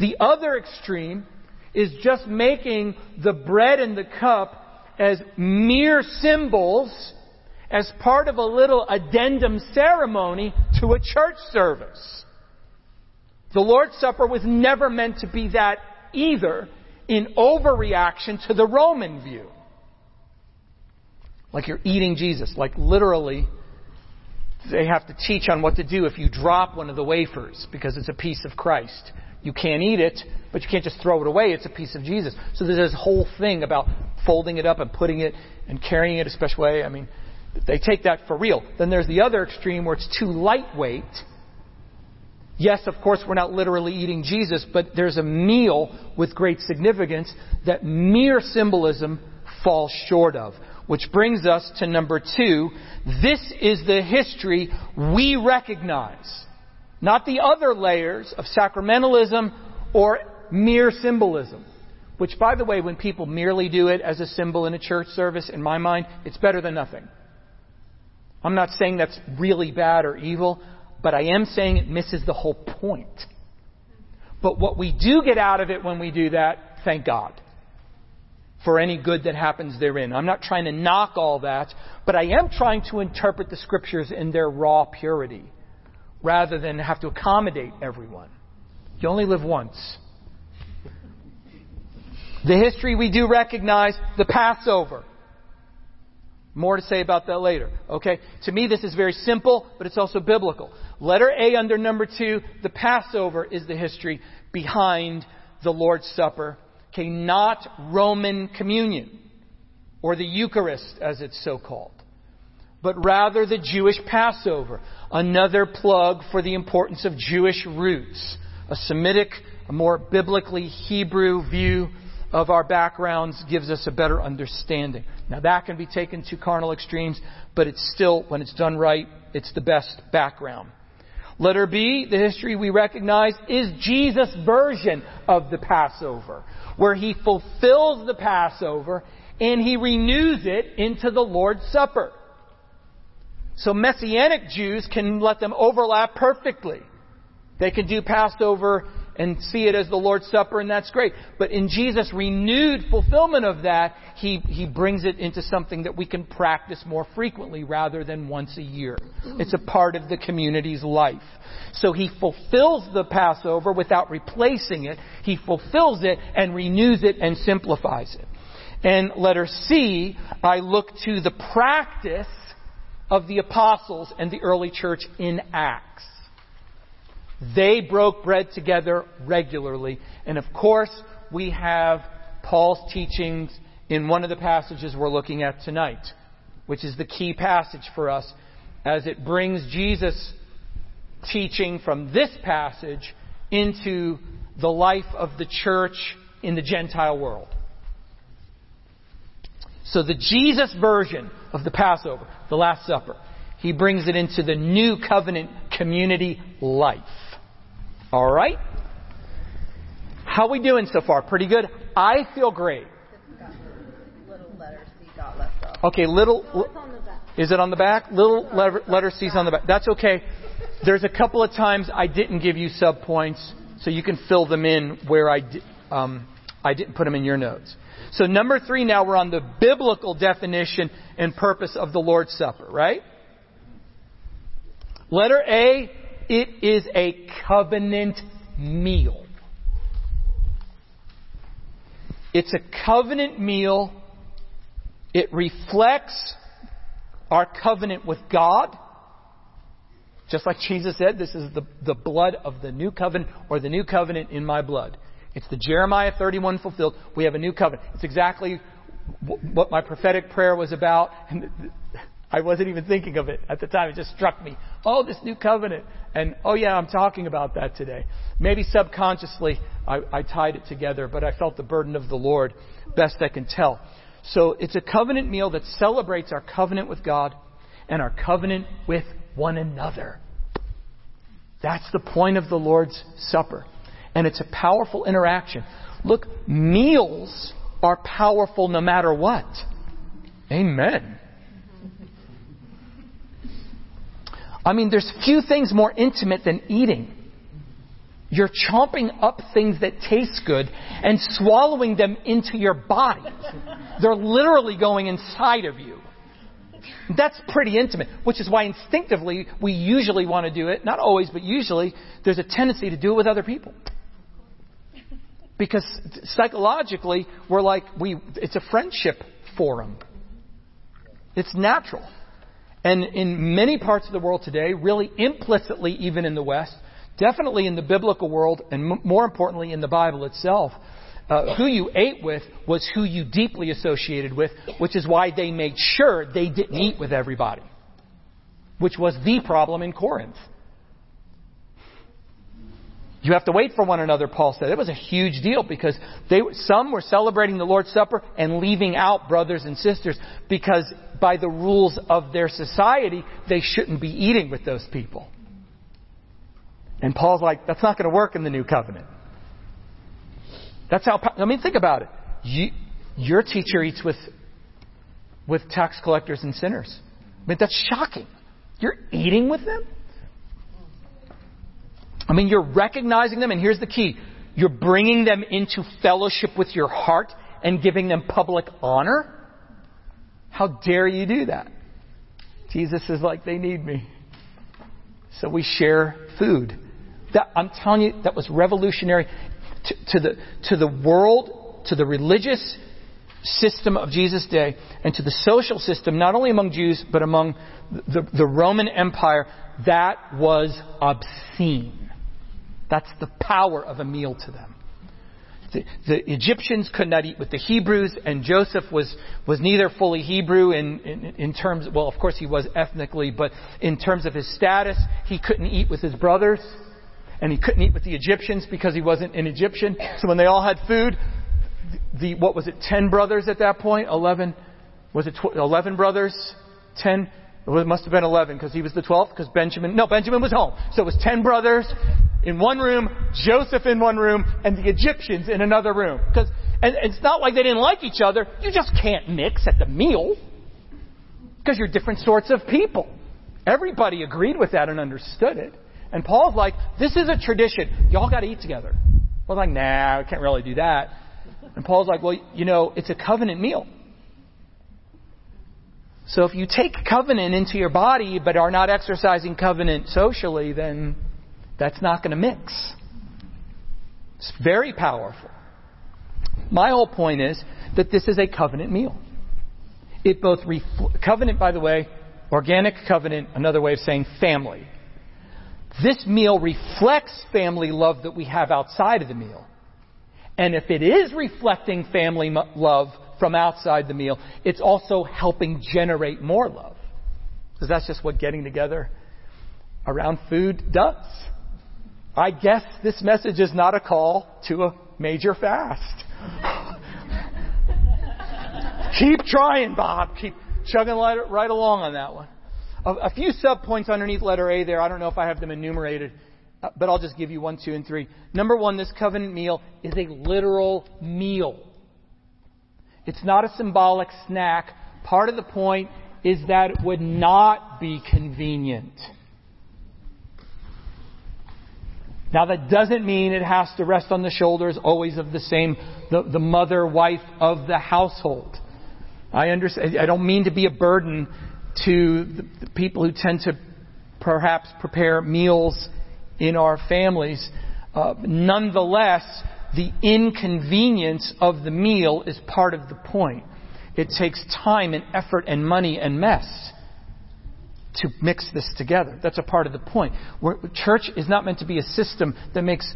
the other extreme is just making the bread and the cup as mere symbols, as part of a little addendum ceremony to a church service. The Lord's Supper was never meant to be that either, in overreaction to the Roman view. Like you're eating Jesus. Like literally, they have to teach on what to do if you drop one of the wafers, because it's a piece of Christ. You can't eat it, but you can't just throw it away. It's a piece of Jesus. So there's this whole thing about folding it up and putting it and carrying it a special way. I mean, they take that for real. Then there's the other extreme where it's too lightweight. Yes, of course, we're not literally eating Jesus, but there's a meal with great significance that mere symbolism falls short of. Which brings us to number 2. This is the history we recognize. Not the other layers of sacramentalism or mere symbolism. Which, by the way, when people merely do it as a symbol in a church service, in my mind, it's better than nothing. I'm not saying that's really bad or evil, but I am saying it misses the whole point. But what we do get out of it when we do that, thank God. For any good that happens therein. I'm not trying to knock all that, but I am trying to interpret the scriptures in their raw purity, rather than have to accommodate everyone. You only live once. The history we do recognize, the Passover. More to say about that later. Okay? To me, this is very simple, but it's also biblical. Letter A under number 2, the Passover is the history behind the Lord's Supper. Okay, not Roman communion, or the Eucharist as it's so called, but rather the Jewish Passover. Another plug for the importance of Jewish roots. A Semitic, a more biblically Hebrew view of our backgrounds gives us a better understanding. Now that can be taken to carnal extremes, but it's still, when it's done right, it's the best background. Letter B, the history we recognize, is Jesus' version of the Passover, where He fulfills the Passover and He renews it into the Lord's Supper. So Messianic Jews can let them overlap perfectly. They can do Passover and see it as the Lord's Supper, and that's great. But in Jesus' renewed fulfillment of that, He brings it into something that we can practice more frequently rather than once a year. It's a part of the community's life. So He fulfills the Passover without replacing it. He fulfills it and renews it and simplifies it. And letter C, I look to the practice of the apostles and the early church in Acts. They broke bread together regularly. And of course, we have Paul's teachings in one of the passages we're looking at tonight, which is the key passage for us, as it brings Jesus' teaching from this passage into the life of the church in the Gentile world. So the Jesus version of the Passover, the Last Supper, He brings it into the new covenant community life. All right? How we doing so far? Pretty good? I feel great. Little letter C got left off. Okay, little... No, it's on the back. Is it on the back? Little letter C's on the back. That's okay. There's a couple of times I didn't give you subpoints, so you can fill them in where I didn't put them in your notes. So number 3 now, we're on the biblical definition and purpose of the Lord's Supper, right? Letter A, it is a covenant meal. It's a covenant meal. It reflects our covenant with God. Just like Jesus said, this is the blood of the new covenant, or the new covenant in my blood. It's the Jeremiah 31 fulfilled. We have a new covenant. It's exactly what my prophetic prayer was about. And I wasn't even thinking of it at the time. It just struck me. Oh, this new covenant. And, oh, yeah, I'm talking about that today. Maybe subconsciously I tied it together, but I felt the burden of the Lord best I can tell. So it's a covenant meal that celebrates our covenant with God and our covenant with one another. That's the point of the Lord's Supper. And it's a powerful interaction. Look, meals are powerful no matter what. Amen. I mean, there's few things more intimate than eating. You're chomping up things that taste good and swallowing them into your body. They're literally going inside of you. That's pretty intimate, which is why instinctively we usually want to do it. Not always, but usually there's a tendency to do it with other people. Because psychologically, we're like, it's a friendship forum. It's natural. And in many parts of the world today, really implicitly even in the West, definitely in the biblical world, and more importantly in the Bible itself, who you ate with was who you deeply associated with, which is why they made sure they didn't eat with everybody, which was the problem in Corinth. You have to wait for one another, Paul said. It was a huge deal because some were celebrating the Lord's Supper and leaving out brothers and sisters because by the rules of their society, they shouldn't be eating with those people. And Paul's like, that's not going to work in the new covenant. That's how, I mean, think about it. Your teacher eats with tax collectors and sinners. I mean, that's shocking. You're eating with them? I mean, you're recognizing them, and here's the key. You're bringing them into fellowship with your heart and giving them public honor? How dare you do that? Jesus is like, they need me. So we share food. That, I'm telling you, that was revolutionary to the world, to the religious system of Jesus' day, and to the social system, not only among Jews, but among the Roman Empire. That was obscene. That's the power of a meal to them. The Egyptians could not eat with the Hebrews, and Joseph was neither fully Hebrew in terms, well, of course he was ethnically, but in terms of his status, he couldn't eat with his brothers, and he couldn't eat with the Egyptians because he wasn't an Egyptian. So when they all had food, 10 brothers at that point? 11? Was it 11 brothers? 10? It must have been 11 because he was the 12th because Benjamin was home. So it was 10 brothers in one room, Joseph in one room, and the Egyptians in another room. And it's not like they didn't like each other. You just can't mix at the meal because you're different sorts of people. Everybody agreed with that and understood it. And Paul's like, this is a tradition. Y'all got to eat together. Paul's like, nah, I can't really do that. And Paul's like, well, you know, it's a covenant meal. So if you take covenant into your body but are not exercising covenant socially, then that's not going to mix. It's very powerful. My whole point is that this is a covenant meal. It both covenant, by the way, organic covenant, another way of saying family. This meal reflects family love that we have outside of the meal. And if it is reflecting family love from outside the meal, it's also helping generate more love. Because that's just what getting together around food does. I guess this message is not a call to a major fast. Keep trying, Bob. Keep chugging right along on that one. A few subpoints underneath letter A there. I don't know if I have them enumerated, but I'll just give you 1, 2, and 3. Number 1, this covenant meal is a literal meal. It's not a symbolic snack. Part of the point is that it would not be convenient. Now, that doesn't mean it has to rest on the shoulders always of the same, the mother, wife of the household. I understand. I don't mean to be a burden to the people who tend to perhaps prepare meals in our families. Nonetheless, the inconvenience of the meal is part of the point. It takes time and effort and money and mess to mix this together. That's a part of the point. Church is not meant to be a system that makes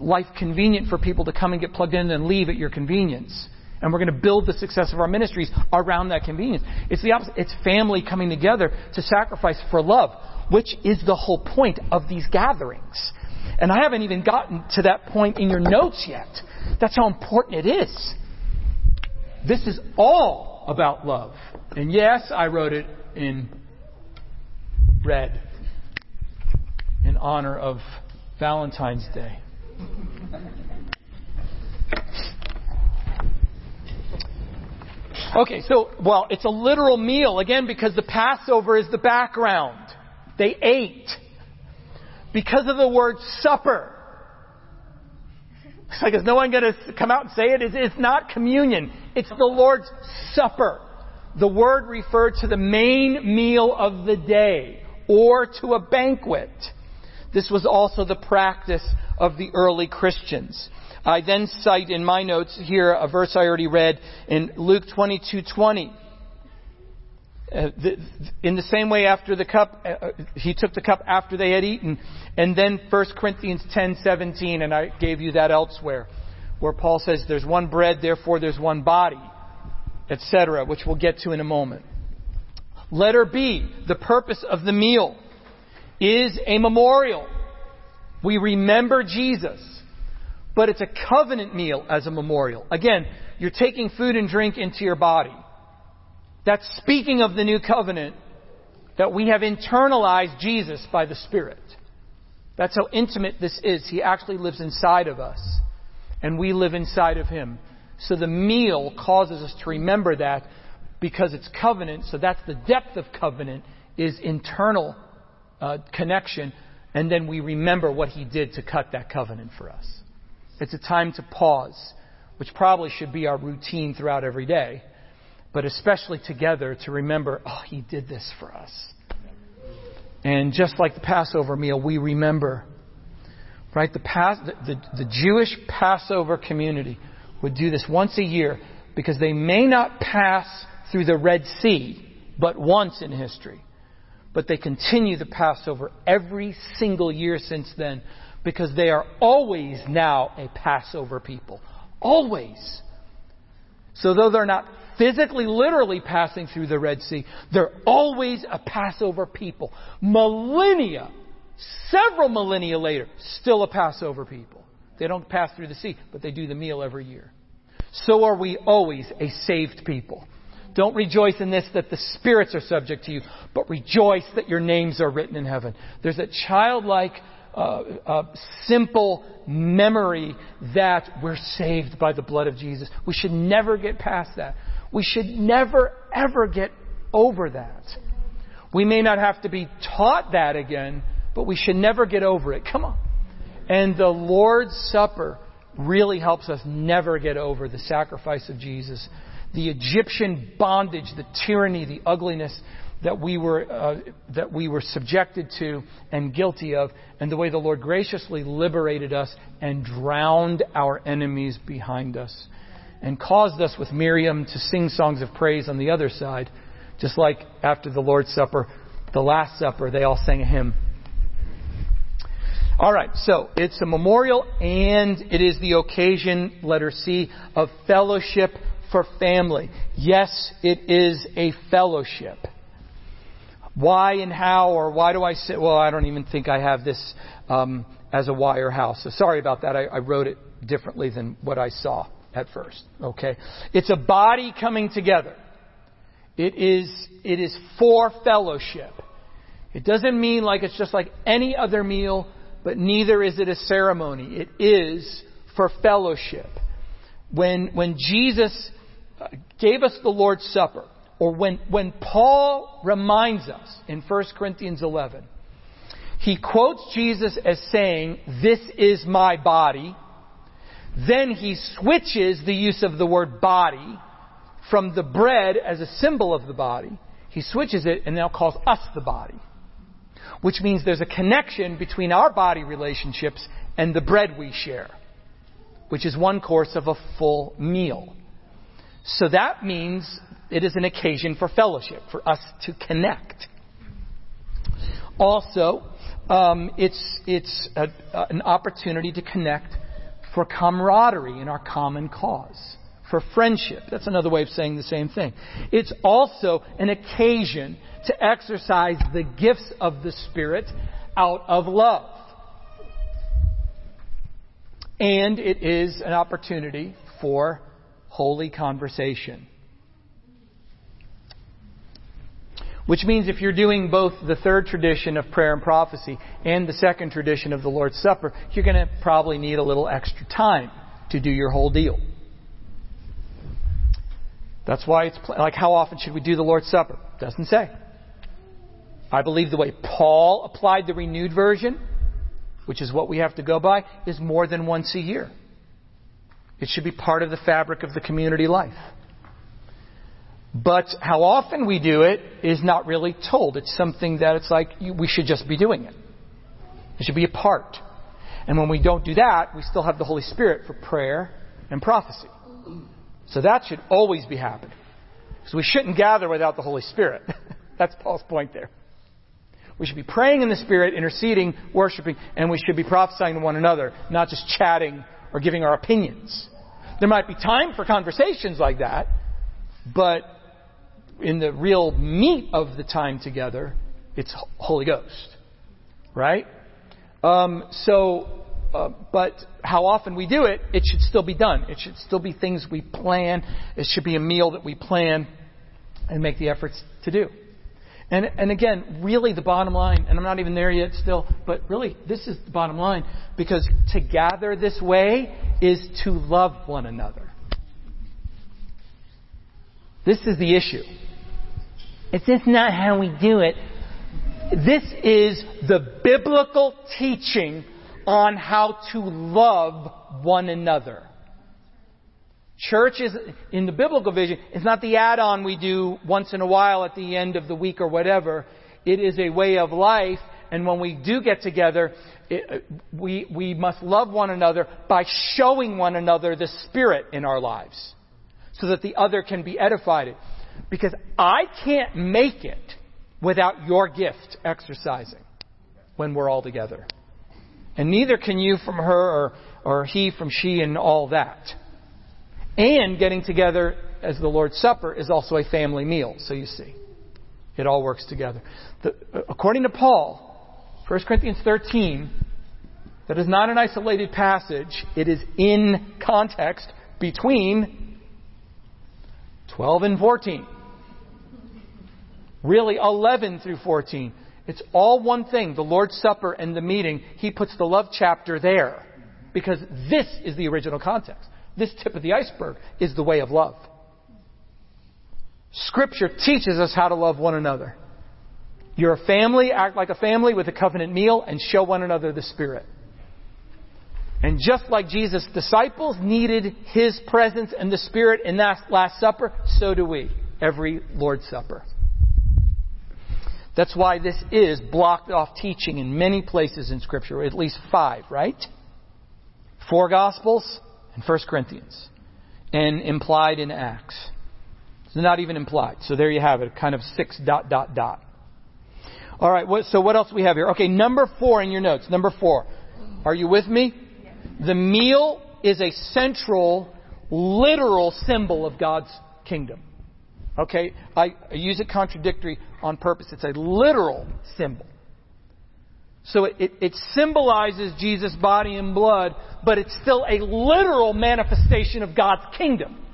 life convenient for people to come and get plugged in and leave at your convenience. And we're going to build the success of our ministries around that convenience. It's the opposite. It's family coming together to sacrifice for love, which is the whole point of these gatherings. And I haven't even gotten to that point in your notes yet. That's how important it is. This is all about love. And yes, I wrote it in red in honor of Valentine's Day. Okay, so, well, it's a literal meal, again, because the Passover is the background. They ate. Because of the word supper. It's like, is no one going to come out and say it? It's not communion. It's the Lord's Supper. The word referred to the main meal of the day, or to a banquet. This was also the practice of the early Christians. I then cite in my notes here a verse I already read in Luke 22:20. In the same way, after the cup, he took the cup after they had eaten. And then 1 Corinthians 10:17, and I gave you that elsewhere, where Paul says, there's one bread, therefore there's one body, etc., which we'll get to in a moment. Letter B, the purpose of the meal is a memorial. We remember Jesus, but it's a covenant meal as a memorial. Again, you're taking food and drink into your body. That's speaking of the new covenant, that we have internalized Jesus by the Spirit. That's how intimate this is. He actually lives inside of us, and we live inside of Him. So the meal causes us to remember that because it's covenant. So that's the depth of covenant, is internal connection. And then we remember what He did to cut that covenant for us. It's a time to pause, which probably should be our routine throughout every day. But especially together to remember, oh, He did this for us. And just like the Passover meal, we remember, right? The Jewish Passover community would do this once a year because they may not pass through the Red Sea but once in history. But they continue the Passover every single year since then because they are always now a Passover people. Always. So though they're not physically, literally passing through the Red Sea, they're always a Passover people. Millennia, several millennia later, still a Passover people. They don't pass through the sea, but they do the meal every year. So are we always a saved people. Don't rejoice in this, that the spirits are subject to you, but rejoice that your names are written in heaven. There's a childlike, simple memory that we're saved by the blood of Jesus. We should never get past that. We should never, ever get over that. We may not have to be taught that again, but we should never get over it. Come on. And the Lord's Supper really helps us never get over the sacrifice of Jesus, the Egyptian bondage, the tyranny, the ugliness that we were subjected to and guilty of, and the way the Lord graciously liberated us and drowned our enemies behind us and caused us with Miriam to sing songs of praise on the other side, just like after the Lord's Supper, the Last Supper, they all sang a hymn. All right, so it's a memorial and it is the occasion, letter C, of fellowship for family. Yes, it is a fellowship. Why and how, or why do I say, well, I don't even think I have this as a why or how. So sorry about that. I wrote it differently than what I saw at first. Okay. It's a body coming together. It is for fellowship. It doesn't mean like it's just like any other meal, but neither is it a ceremony. It is for fellowship. When Jesus gave us the Lord's Supper, or when Paul reminds us in 1 Corinthians 11, he quotes Jesus as saying, "This is my body." Then he switches the use of the word body from the bread as a symbol of the body. He switches it and now calls us the body, which means there's a connection between our body relationships and the bread we share, which is one course of a full meal. So that means it is an occasion for fellowship, for us to connect. Also, it's an opportunity to connect for camaraderie in our common cause, for friendship. That's another way of saying the same thing. It's also an occasion to exercise the gifts of the Spirit out of love. And it is an opportunity for holy conversation. Which means if you're doing both the third tradition of prayer and prophecy and the second tradition of the Lord's Supper, you're going to probably need a little extra time to do your whole deal. That's why it's like, how often should we do the Lord's Supper? Doesn't say. I believe the way Paul applied the renewed version, which is what we have to go by, is more than once a year. It should be part of the fabric of the community life. But how often we do it is not really told. It's something that it's like we should just be doing it. It should be a part. And when we don't do that, we still have the Holy Spirit for prayer and prophecy. So that should always be happening. So we shouldn't gather without the Holy Spirit. That's Paul's point there. We should be praying in the Spirit, interceding, worshiping, and we should be prophesying to one another, not just chatting or giving our opinions. There might be time for conversations like that, but in the real meat of the time together, it's Holy Ghost, right? But how often we do it, it should still be done. It should still be things we plan. It should be a meal that we plan and make the efforts to do. And again, really the bottom line, and I'm not even there yet still, but really this is the bottom line, because to gather this way is to love one another. This is the issue. It's just not how we do it. This is the biblical teaching on how to love one another. Church is, in the biblical vision, it's not the add-on we do once in a while at the end of the week or whatever. It is a way of life, and when we do get together, we must love one another by showing one another the Spirit in our lives, so that the other can be edified. Because I can't make it without your gift exercising when we're all together. And neither can you from her or he from she and all that. And getting together as the Lord's Supper is also a family meal. So you see, it all works together. According to Paul, 1 Corinthians 13, that is not an isolated passage. It is in context between 12 and 14. Really, 11 through 14. It's all one thing, the Lord's Supper and the meeting. He puts the love chapter there because this is the original context. This tip of the iceberg is the way of love. Scripture teaches us how to love one another. Your family, act like a family with a covenant meal and show one another the Spirit. And just like Jesus' disciples needed His presence and the Spirit in that Last Supper, so do we, every Lord's Supper. That's why this is blocked off teaching in many places in Scripture, at least 5, right? 4 Gospels and 1 Corinthians. And implied in Acts. It's not even implied. So there you have it, kind of 6... All right, so what else do we have here? Okay, number 4 in your notes. Number 4. Are you with me? Yes. The meal is a central, literal symbol of God's kingdom. Okay, I use it contradictory on purpose. It's a literal symbol. So it symbolizes Jesus' body and blood, but it's still a literal manifestation of God's kingdom.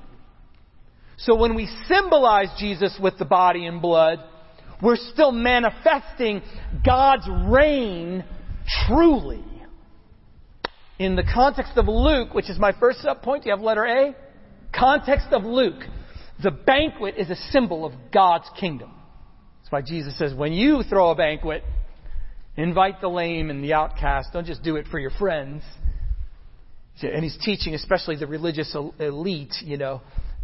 So when we symbolize Jesus with the body and blood, we're still manifesting God's reign truly. In the context of Luke, which is my first subpoint, do you have letter A? Context of Luke. The banquet is a symbol of God's kingdom. That's why Jesus says, when you throw a banquet, invite the lame and the outcast. Don't just do it for your friends. And He's teaching, especially the religious elite, you know,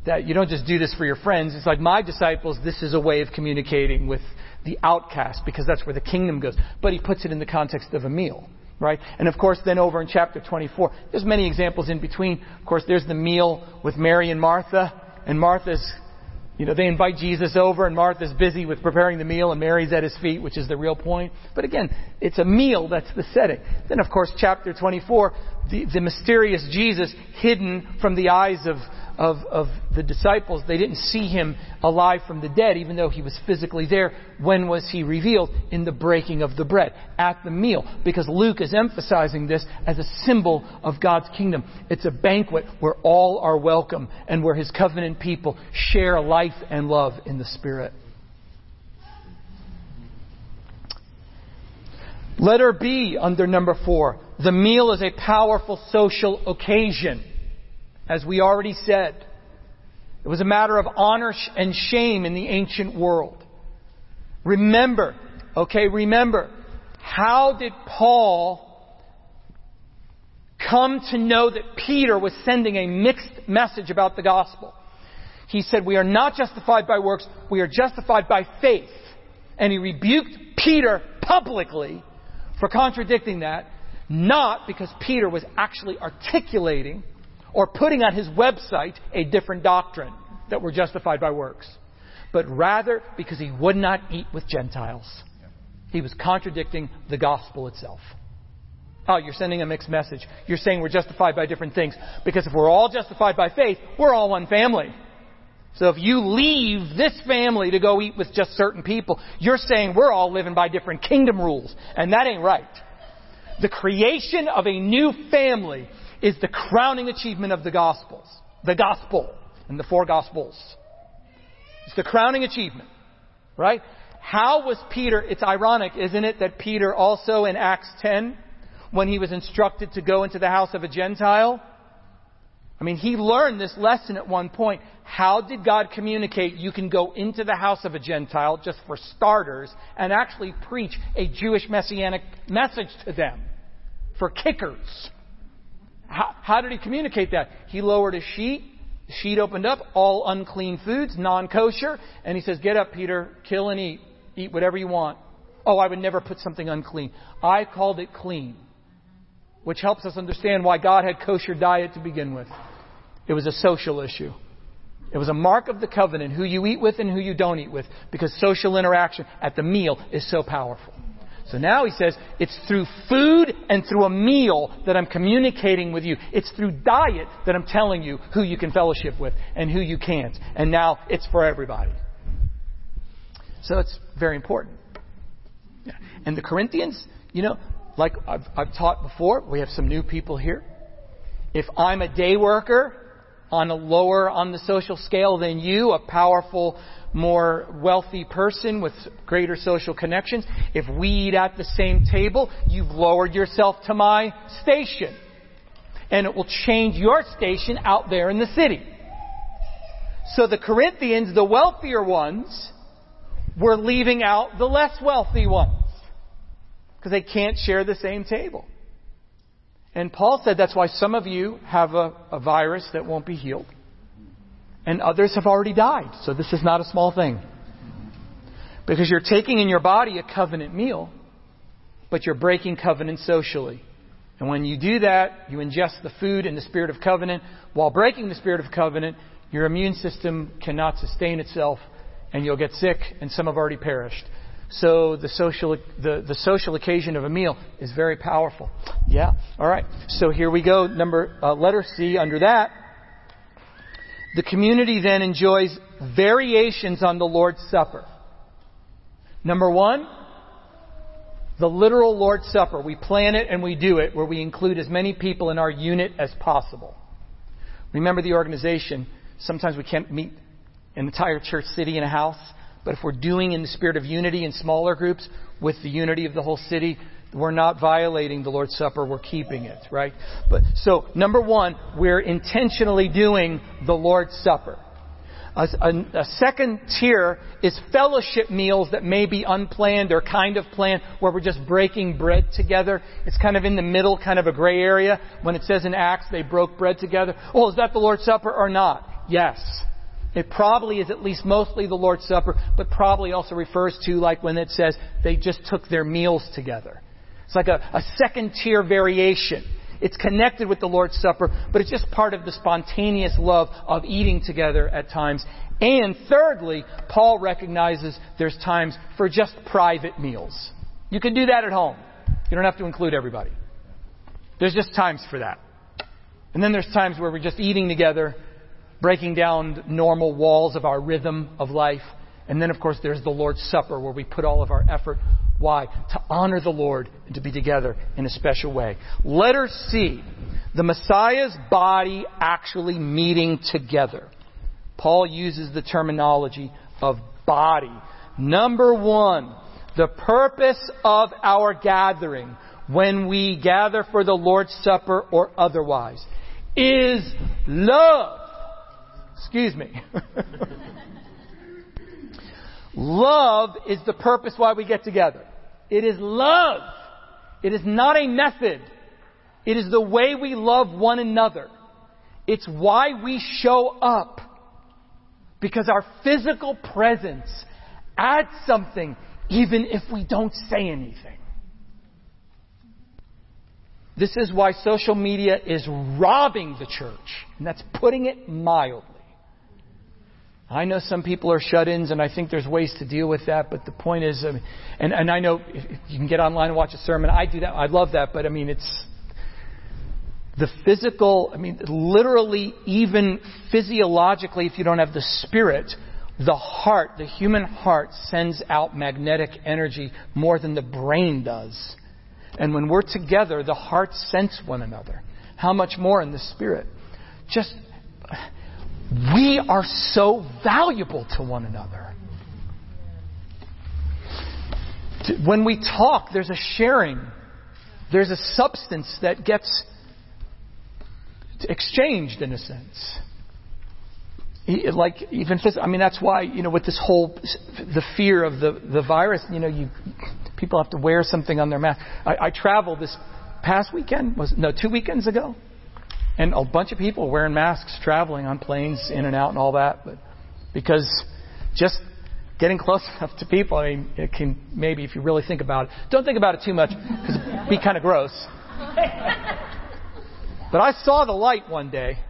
that you don't just do this for your friends. It's like my disciples, this is a way of communicating with the outcast because that's where the kingdom goes. But He puts it in the context of a meal, right? And of course, then over in chapter 24, there's many examples in between. Of course, there's the meal with Mary and Martha. And Martha's, you know, they invite Jesus over and Martha's busy with preparing the meal and Mary's at His feet, which is the real point. But again, it's a meal. That's the setting. Then, of course, chapter 24, the mysterious Jesus hidden from the eyes of the disciples. They didn't see Him alive from the dead, even though He was physically there. When was He revealed? In the breaking of the bread, at the meal. Because Luke is emphasizing this as a symbol of God's kingdom. It's a banquet where all are welcome and where His covenant people share life and love in the Spirit. Letter B under number 4. The meal is a powerful social occasion. As we already said, it was a matter of honor and shame in the ancient world. Remember, how did Paul come to know that Peter was sending a mixed message about the gospel? He said, we are not justified by works, we are justified by faith. And he rebuked Peter publicly for contradicting that, not because Peter was actually articulating or putting on his website a different doctrine that we're justified by works, but rather because he would not eat with Gentiles. He was contradicting the gospel itself. Oh, you're sending a mixed message. You're saying we're justified by different things, because if we're all justified by faith, we're all one family. So if you leave this family to go eat with just certain people, you're saying we're all living by different kingdom rules, and that ain't right. The creation of a new family is the crowning achievement of the Gospels. The Gospel and the 4 Gospels. It's the crowning achievement. Right? How was Peter... It's ironic, isn't it, that Peter also in Acts 10, when he was instructed to go into the house of a Gentile... I mean, he learned this lesson at one point. How did God communicate you can go into the house of a Gentile, just for starters, and actually preach a Jewish messianic message to them? For kickers. How did he communicate that? He lowered a sheet. The sheet opened up, all unclean foods, non-kosher. And he says, get up, Peter, kill and eat. Eat whatever you want. Oh, I would never put something unclean. I called it clean. Which helps us understand why God had kosher diet to begin with. It was a social issue. It was a mark of the covenant, who you eat with and who you don't eat with. Because social interaction at the meal is so powerful. So now he says, it's through food and through a meal that I'm communicating with you. It's through diet that I'm telling you who you can fellowship with and who you can't. And now it's for everybody. So it's very important. And the Corinthians, you know, like I've taught before, we have some new people here. If I'm a day worker on the social scale than you, a powerful, more wealthy person with greater social connections, if we eat at the same table, you've lowered yourself to my station. And it will change your station out there in the city. So the Corinthians, the wealthier ones, we're leaving out the less wealthy ones because they can't share the same table. And Paul said that's why some of you have a virus that won't be healed. And others have already died. So this is not a small thing. Because you're taking in your body a covenant meal, but you're breaking covenant socially. And when you do that, you ingest the food and the spirit of covenant. While breaking the spirit of covenant, your immune system cannot sustain itself and you'll get sick, and some have already perished. So the social occasion of a meal is very powerful. Yeah. All right. So here we go. Letter C under that. The community then enjoys variations on the Lord's Supper. Number one, the literal Lord's Supper. We plan it and we do it where we include as many people in our unit as possible. Remember the organization. Sometimes we can't meet an entire church city in a house. But if we're doing in the spirit of unity in smaller groups with the unity of the whole city, we're not violating the Lord's Supper. We're keeping it, right? But so, number one, we're intentionally doing the Lord's Supper. A second tier is fellowship meals that may be unplanned or kind of planned, where we're just breaking bread together. It's kind of in the middle, kind of a gray area. When it says in Acts, they broke bread together. Oh, is that the Lord's Supper or not? Yes. It probably is at least mostly the Lord's Supper, but probably also refers to like when it says they just took their meals together. It's like a second tier variation. It's connected with the Lord's Supper, but it's just part of the spontaneous love of eating together at times. And thirdly, Paul recognizes there's times for just private meals. You can do that at home. You don't have to include everybody. There's just times for that. And then there's times where we're just eating together, breaking down normal walls of our rhythm of life. And then, of course, there's the Lord's Supper where we put all of our effort. Why? To honor the Lord and to be together in a special way. Letter C, the Messiah's body actually meeting together. Paul uses the terminology of body. Number one, the purpose of our gathering when we gather for the Lord's Supper or otherwise is love. Excuse me. Love is the purpose why we get together. It is love. It is not a method. It is the way we love one another. It's why we show up. Because our physical presence adds something even if we don't say anything. This is why social media is robbing the church. And that's putting it mildly. I know some people are shut-ins, and I think there's ways to deal with that. But the point is, and I know if you can get online and watch a sermon. I do that. I love that. But, I mean, it's the physical. I mean, literally, even physiologically, if you don't have the spirit, the heart, the human heart sends out magnetic energy more than the brain does. And when we're together, the hearts sense one another. How much more in the spirit? Just, we are so valuable to one another. When we talk, there's a sharing. There's a substance that gets exchanged in a sense. Like even, I mean, that's why, you know, with this whole, the fear of the virus, you know, people have to wear something on their mask. I traveled this past weekend, 2 weekends ago. And a bunch of people wearing masks, traveling on planes, in and out and all that. But because just getting close enough to people, I mean, it can maybe, if you really think about it, don't think about it too much because it'd be kind of gross. But I saw the light one day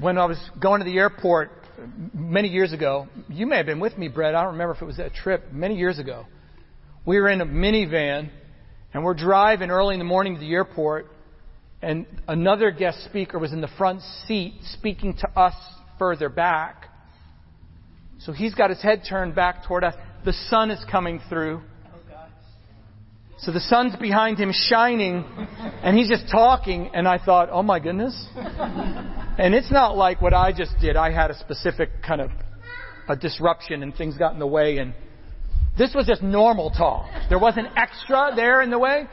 when I was going to the airport many years ago. You may have been with me, Brett. I don't remember if it was that trip many years ago. We were in a minivan and we're driving early in the morning to the airport. And another guest speaker was in the front seat speaking to us further back. So he's got his head turned back toward us. The sun is coming through. So the sun's behind him shining and he's just talking. And I thought, oh my goodness. And it's not like what I just did. I had a specific kind of a disruption and things got in the way. And this was just normal talk. There wasn't extra there in the way.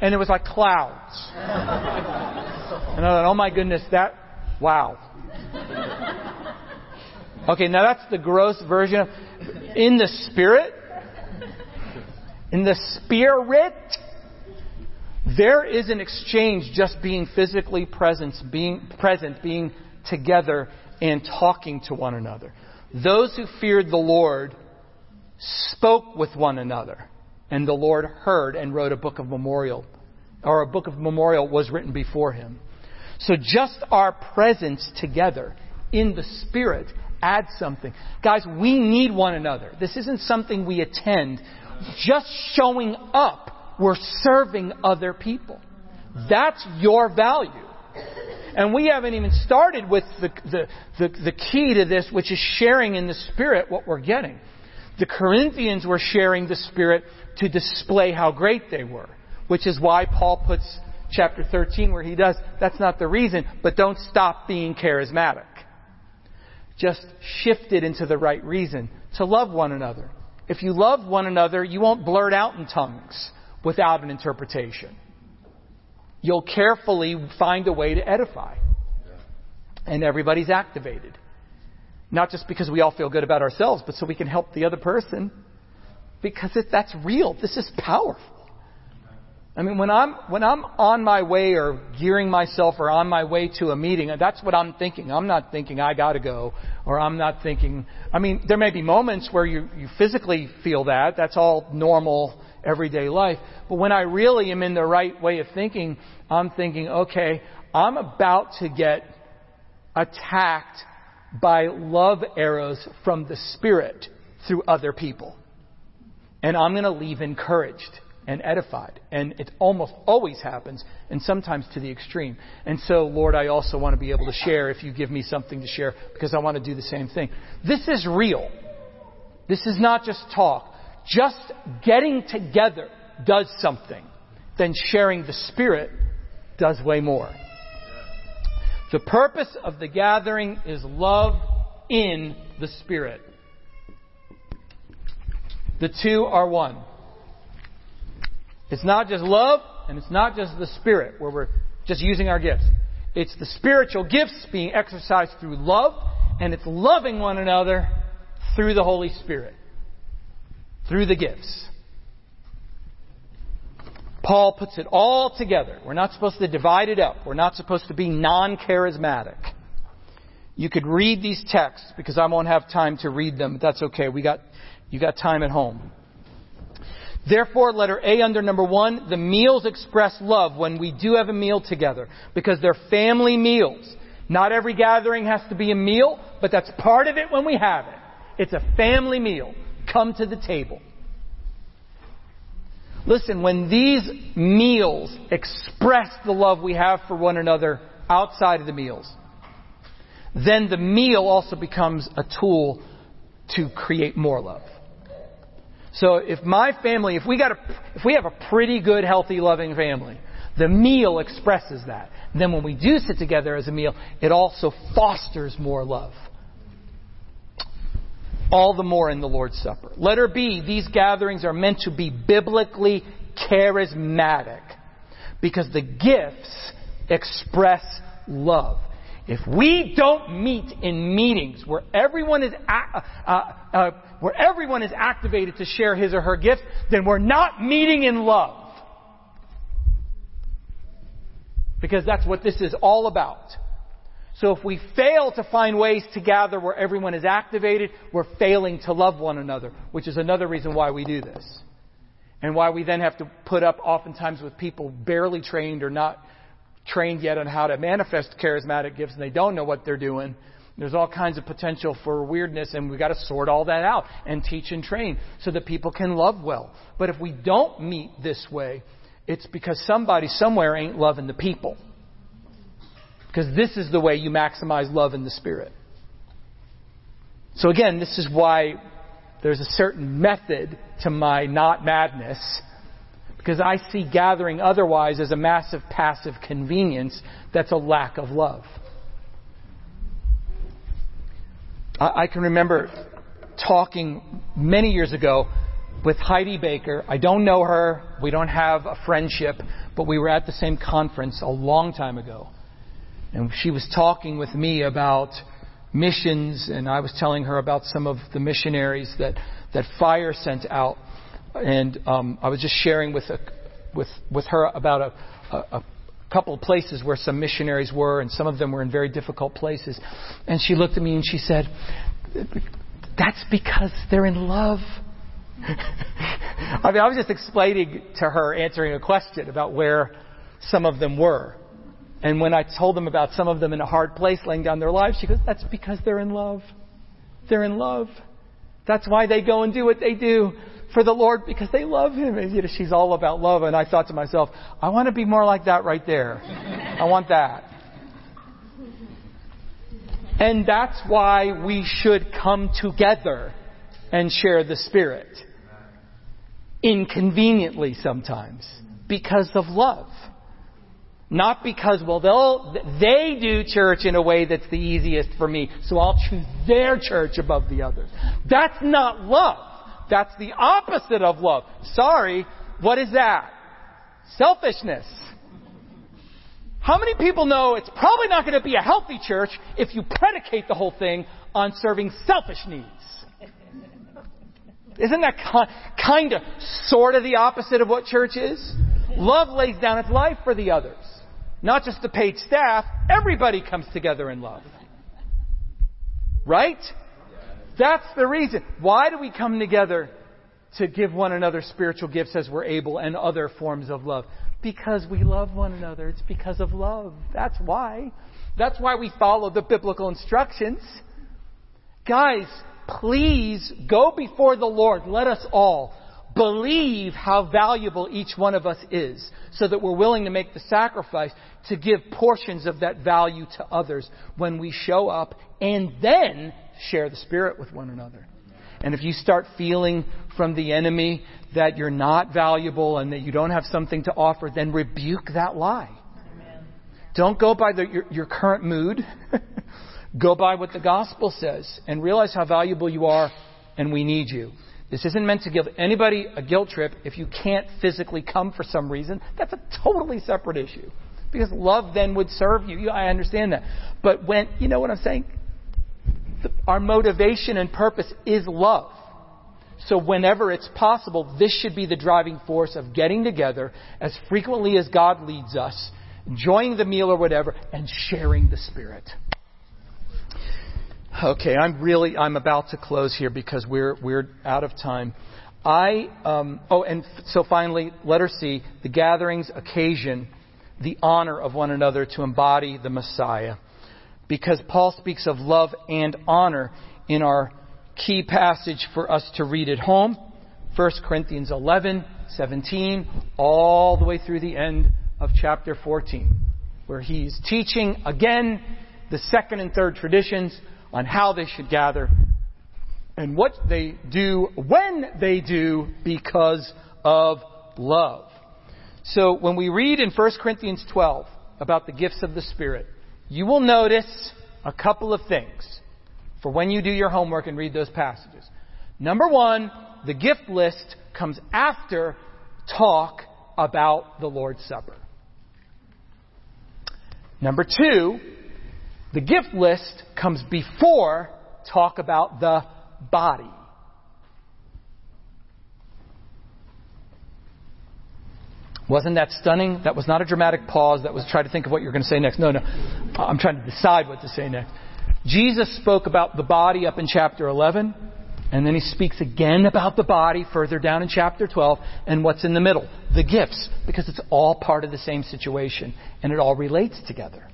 And it was like clouds. And I thought, oh my goodness, wow. Okay, now that's the gross version of in the Spirit. In the Spirit, there is an exchange, just being physically present, being together and talking to one another. Those who feared the Lord spoke with one another, and the Lord heard and wrote a book of memorial, or a book of memorial was written before him. So just our presence together in the Spirit adds something. Guys, we need one another. This isn't something we attend. Just showing up, we're serving other people. That's your value. And we haven't even started with the key to this, which is sharing in the Spirit what we're getting. The Corinthians were sharing the Spirit to display how great they were, which is why Paul puts chapter 13 where he does. That's not the reason, but don't stop being charismatic. Just shift it into the right reason, to love one another. If you love one another, you won't blurt out in tongues without an interpretation. You'll carefully find a way to edify. And everybody's activated. Not just because we all feel good about ourselves, but so we can help the other person. Because that's real. This is powerful. I mean, when I'm on my way or gearing myself or on my way to a meeting, that's what I'm thinking. I'm not thinking I got to go, or I'm not thinking. I mean, there may be moments where you physically feel that. That's all normal everyday life. But when I really am in the right way of thinking, I'm thinking, okay, I'm about to get attacked by love arrows from the Spirit through other people. And I'm going to leave encouraged and edified. And it almost always happens, and sometimes to the extreme. And so, Lord, I also want to be able to share if you give me something to share, because I want to do the same thing. This is real. This is not just talk. Just getting together does something. Then sharing the Spirit does way more. The purpose of the gathering is love in the Spirit. The two are one. It's not just love, and it's not just the Spirit, where we're just using our gifts. It's the spiritual gifts being exercised through love, and it's loving one another through the Holy Spirit, through the gifts. Paul puts it all together. We're not supposed to divide it up. We're not supposed to be non-charismatic. You could read these texts, because I won't have time to read them, but that's okay. You got time at home. Therefore, letter A under number 1, the meals express love when we do have a meal together, because they're family meals. Not every gathering has to be a meal, but that's part of it when we have it. It's a family meal. Come to the table. Listen, when these meals express the love we have for one another outside of the meals, then the meal also becomes a tool to create more love. So if my family, if we have a pretty good, healthy, loving family, the meal expresses that. And then when we do sit together as a meal, it also fosters more love. All the more in the Lord's Supper. Letter B, these gatherings are meant to be biblically charismatic because the gifts express love. If we don't meet in meetings where everyone is activated to share his or her gift, then we're not meeting in love. Because that's what this is all about. So if we fail to find ways to gather where everyone is activated, we're failing to love one another, which is another reason why we do this. And why we then have to put up oftentimes with people barely trained or not trained yet on how to manifest charismatic gifts, and they don't know what they're doing. There's all kinds of potential for weirdness, and we've got to sort all that out and teach and train so that people can love well. But if we don't meet this way, it's because somebody somewhere ain't loving the people. Because this is the way you maximize love in the Spirit. So again, this is why there's a certain method to my not madness. Because I see gathering otherwise as a massive passive convenience that's a lack of love. I can remember talking many years ago with Heidi Baker. I don't know her. We don't have a friendship. But we were at the same conference a long time ago. And she was talking with me about missions, and I was telling her about some of the missionaries that Fire sent out, and I was just sharing with her about a couple of places where some missionaries were, and some of them were in very difficult places. And she looked at me and she said, "That's because they're in love." I mean, I was just explaining to her, answering a question about where some of them were. And when I told them about some of them in a hard place laying down their lives, she goes, "That's because they're in love. They're in love. That's why they go and do what they do for the Lord, because they love Him." And, you know, she's all about love. And I thought to myself, I want to be more like that right there. I want that. And that's why we should come together and share the Spirit. Inconveniently sometimes. Because of love. Not because, well, they do church in a way that's the easiest for me, so I'll choose their church above the others. That's not love. That's the opposite of love. Sorry, what is that? Selfishness. How many people know it's probably not going to be a healthy church if you predicate the whole thing on serving selfish needs? Isn't that kind of, sort of the opposite of what church is? Love lays down its life for the others. Not just the paid staff. Everybody comes together in love. Right? That's the reason. Why do we come together to give one another spiritual gifts as we're able and other forms of love? Because we love one another. It's because of love. That's why. That's why we follow the biblical instructions. Guys, please go before the Lord. Let us all believe how valuable each one of us is, so that we're willing to make the sacrifice to give portions of that value to others when we show up, and then share the Spirit with one another. And if you start feeling from the enemy that you're not valuable and that you don't have something to offer, then rebuke that lie. Amen. Don't go by your current mood. Go by what the gospel says, and realize how valuable you are, and we need you. This isn't meant to give anybody a guilt trip if you can't physically come for some reason. That's a totally separate issue. Because love then would serve you. I understand that. But when, you know what I'm saying? Our motivation and purpose is love. So whenever it's possible, this should be the driving force of getting together as frequently as God leads us, enjoying the meal or whatever, and sharing the Spirit. Okay, I'm about to close here because we're out of time. So finally, letter C, the gatherings occasion the honor of one another to embody the Messiah. Because Paul speaks of love and honor in our key passage for us to read at home, 1 Corinthians 11:17, all the way through the end of chapter 14, where he's teaching again the second and third traditions on how they should gather and what they do when they do because of love. So when we read in 1 Corinthians 12 about the gifts of the Spirit, you will notice a couple of things for when you do your homework and read those passages. Number one, the gift list comes after talk about the Lord's Supper. Number two, the gift list comes before talk about the body. Wasn't that stunning? That was not a dramatic pause. That was try to think of what you're going to say next. No. I'm trying to decide what to say next. Jesus spoke about the body up in chapter 11. And then he speaks again about the body further down in chapter 12. And what's in the middle? The gifts. Because it's all part of the same situation. And it all relates together.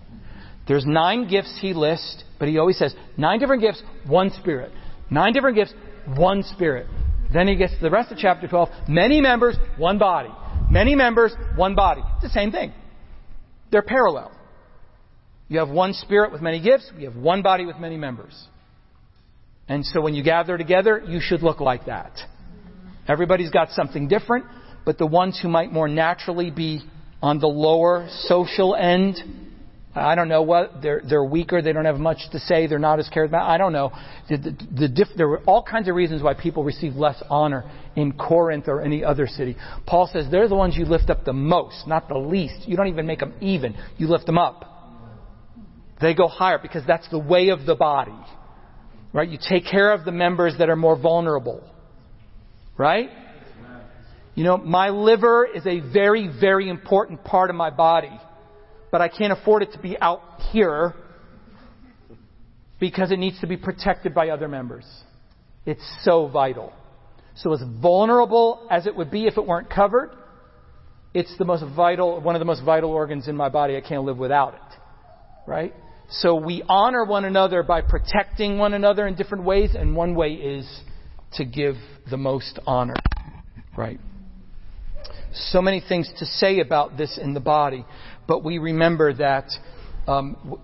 There's 9 gifts he lists, but he always says 9 different gifts, one Spirit. 9 different gifts, one Spirit. Then he gets to the rest of chapter 12. Many members, one body. Many members, one body. It's the same thing. They're parallel. You have one Spirit with many gifts. You have one body with many members. And so when you gather together, you should look like that. Everybody's got something different, but the ones who might more naturally be on the lower social end, I don't know what, they're weaker, they don't have much to say, they're not as charismatic, I don't know. There were all kinds of reasons why people received less honor in Corinth or any other city. Paul says they're the ones you lift up the most, not the least. You don't even make them even. You lift them up. They go higher because that's the way of the body. Right? You take care of the members that are more vulnerable. Right? You know, my liver is a very, very important part of my body. But I can't afford it to be out here because it needs to be protected by other members. It's so vital. So as vulnerable as it would be if it weren't covered, it's the most vital, one of the most vital organs in my body. I can't live without it. Right? So we honor one another by protecting one another in different ways. And one way is to give the most honor. Right? So many things to say about this in the body. But we remember that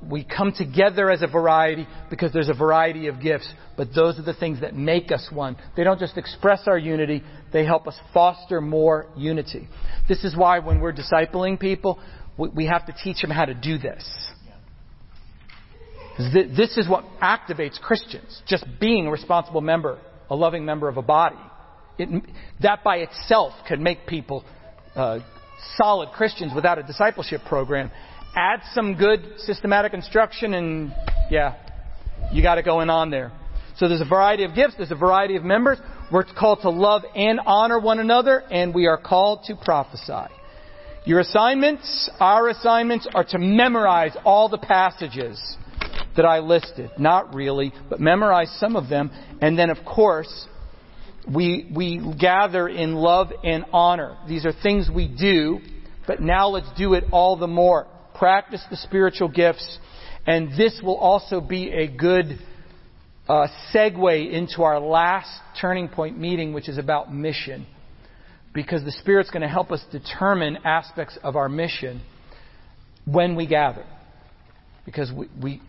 we come together as a variety because there's a variety of gifts. But those are the things that make us one. They don't just express our unity. They help us foster more unity. This is why when we're discipling people, we have to teach them how to do this. This is what activates Christians. Just being a responsible member, a loving member of a body. That by itself could make people solid Christians without a discipleship program. Add some good systematic instruction and, yeah, you got it going on there. So there's a variety of gifts. There's a variety of members. We're called to love and honor one another, and we are called to prophesy. Your assignments, our assignments, are to memorize all the passages that I listed. Not really, but memorize some of them. And then, of course, we gather in love and honor. These are things we do, but now let's do it all the more. Practice the spiritual gifts, and this will also be a good segue into our last Turning Point meeting, which is about mission. Because the Spirit's going to help us determine aspects of our mission when we gather. Because we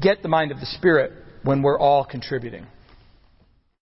get the mind of the Spirit when we're all contributing.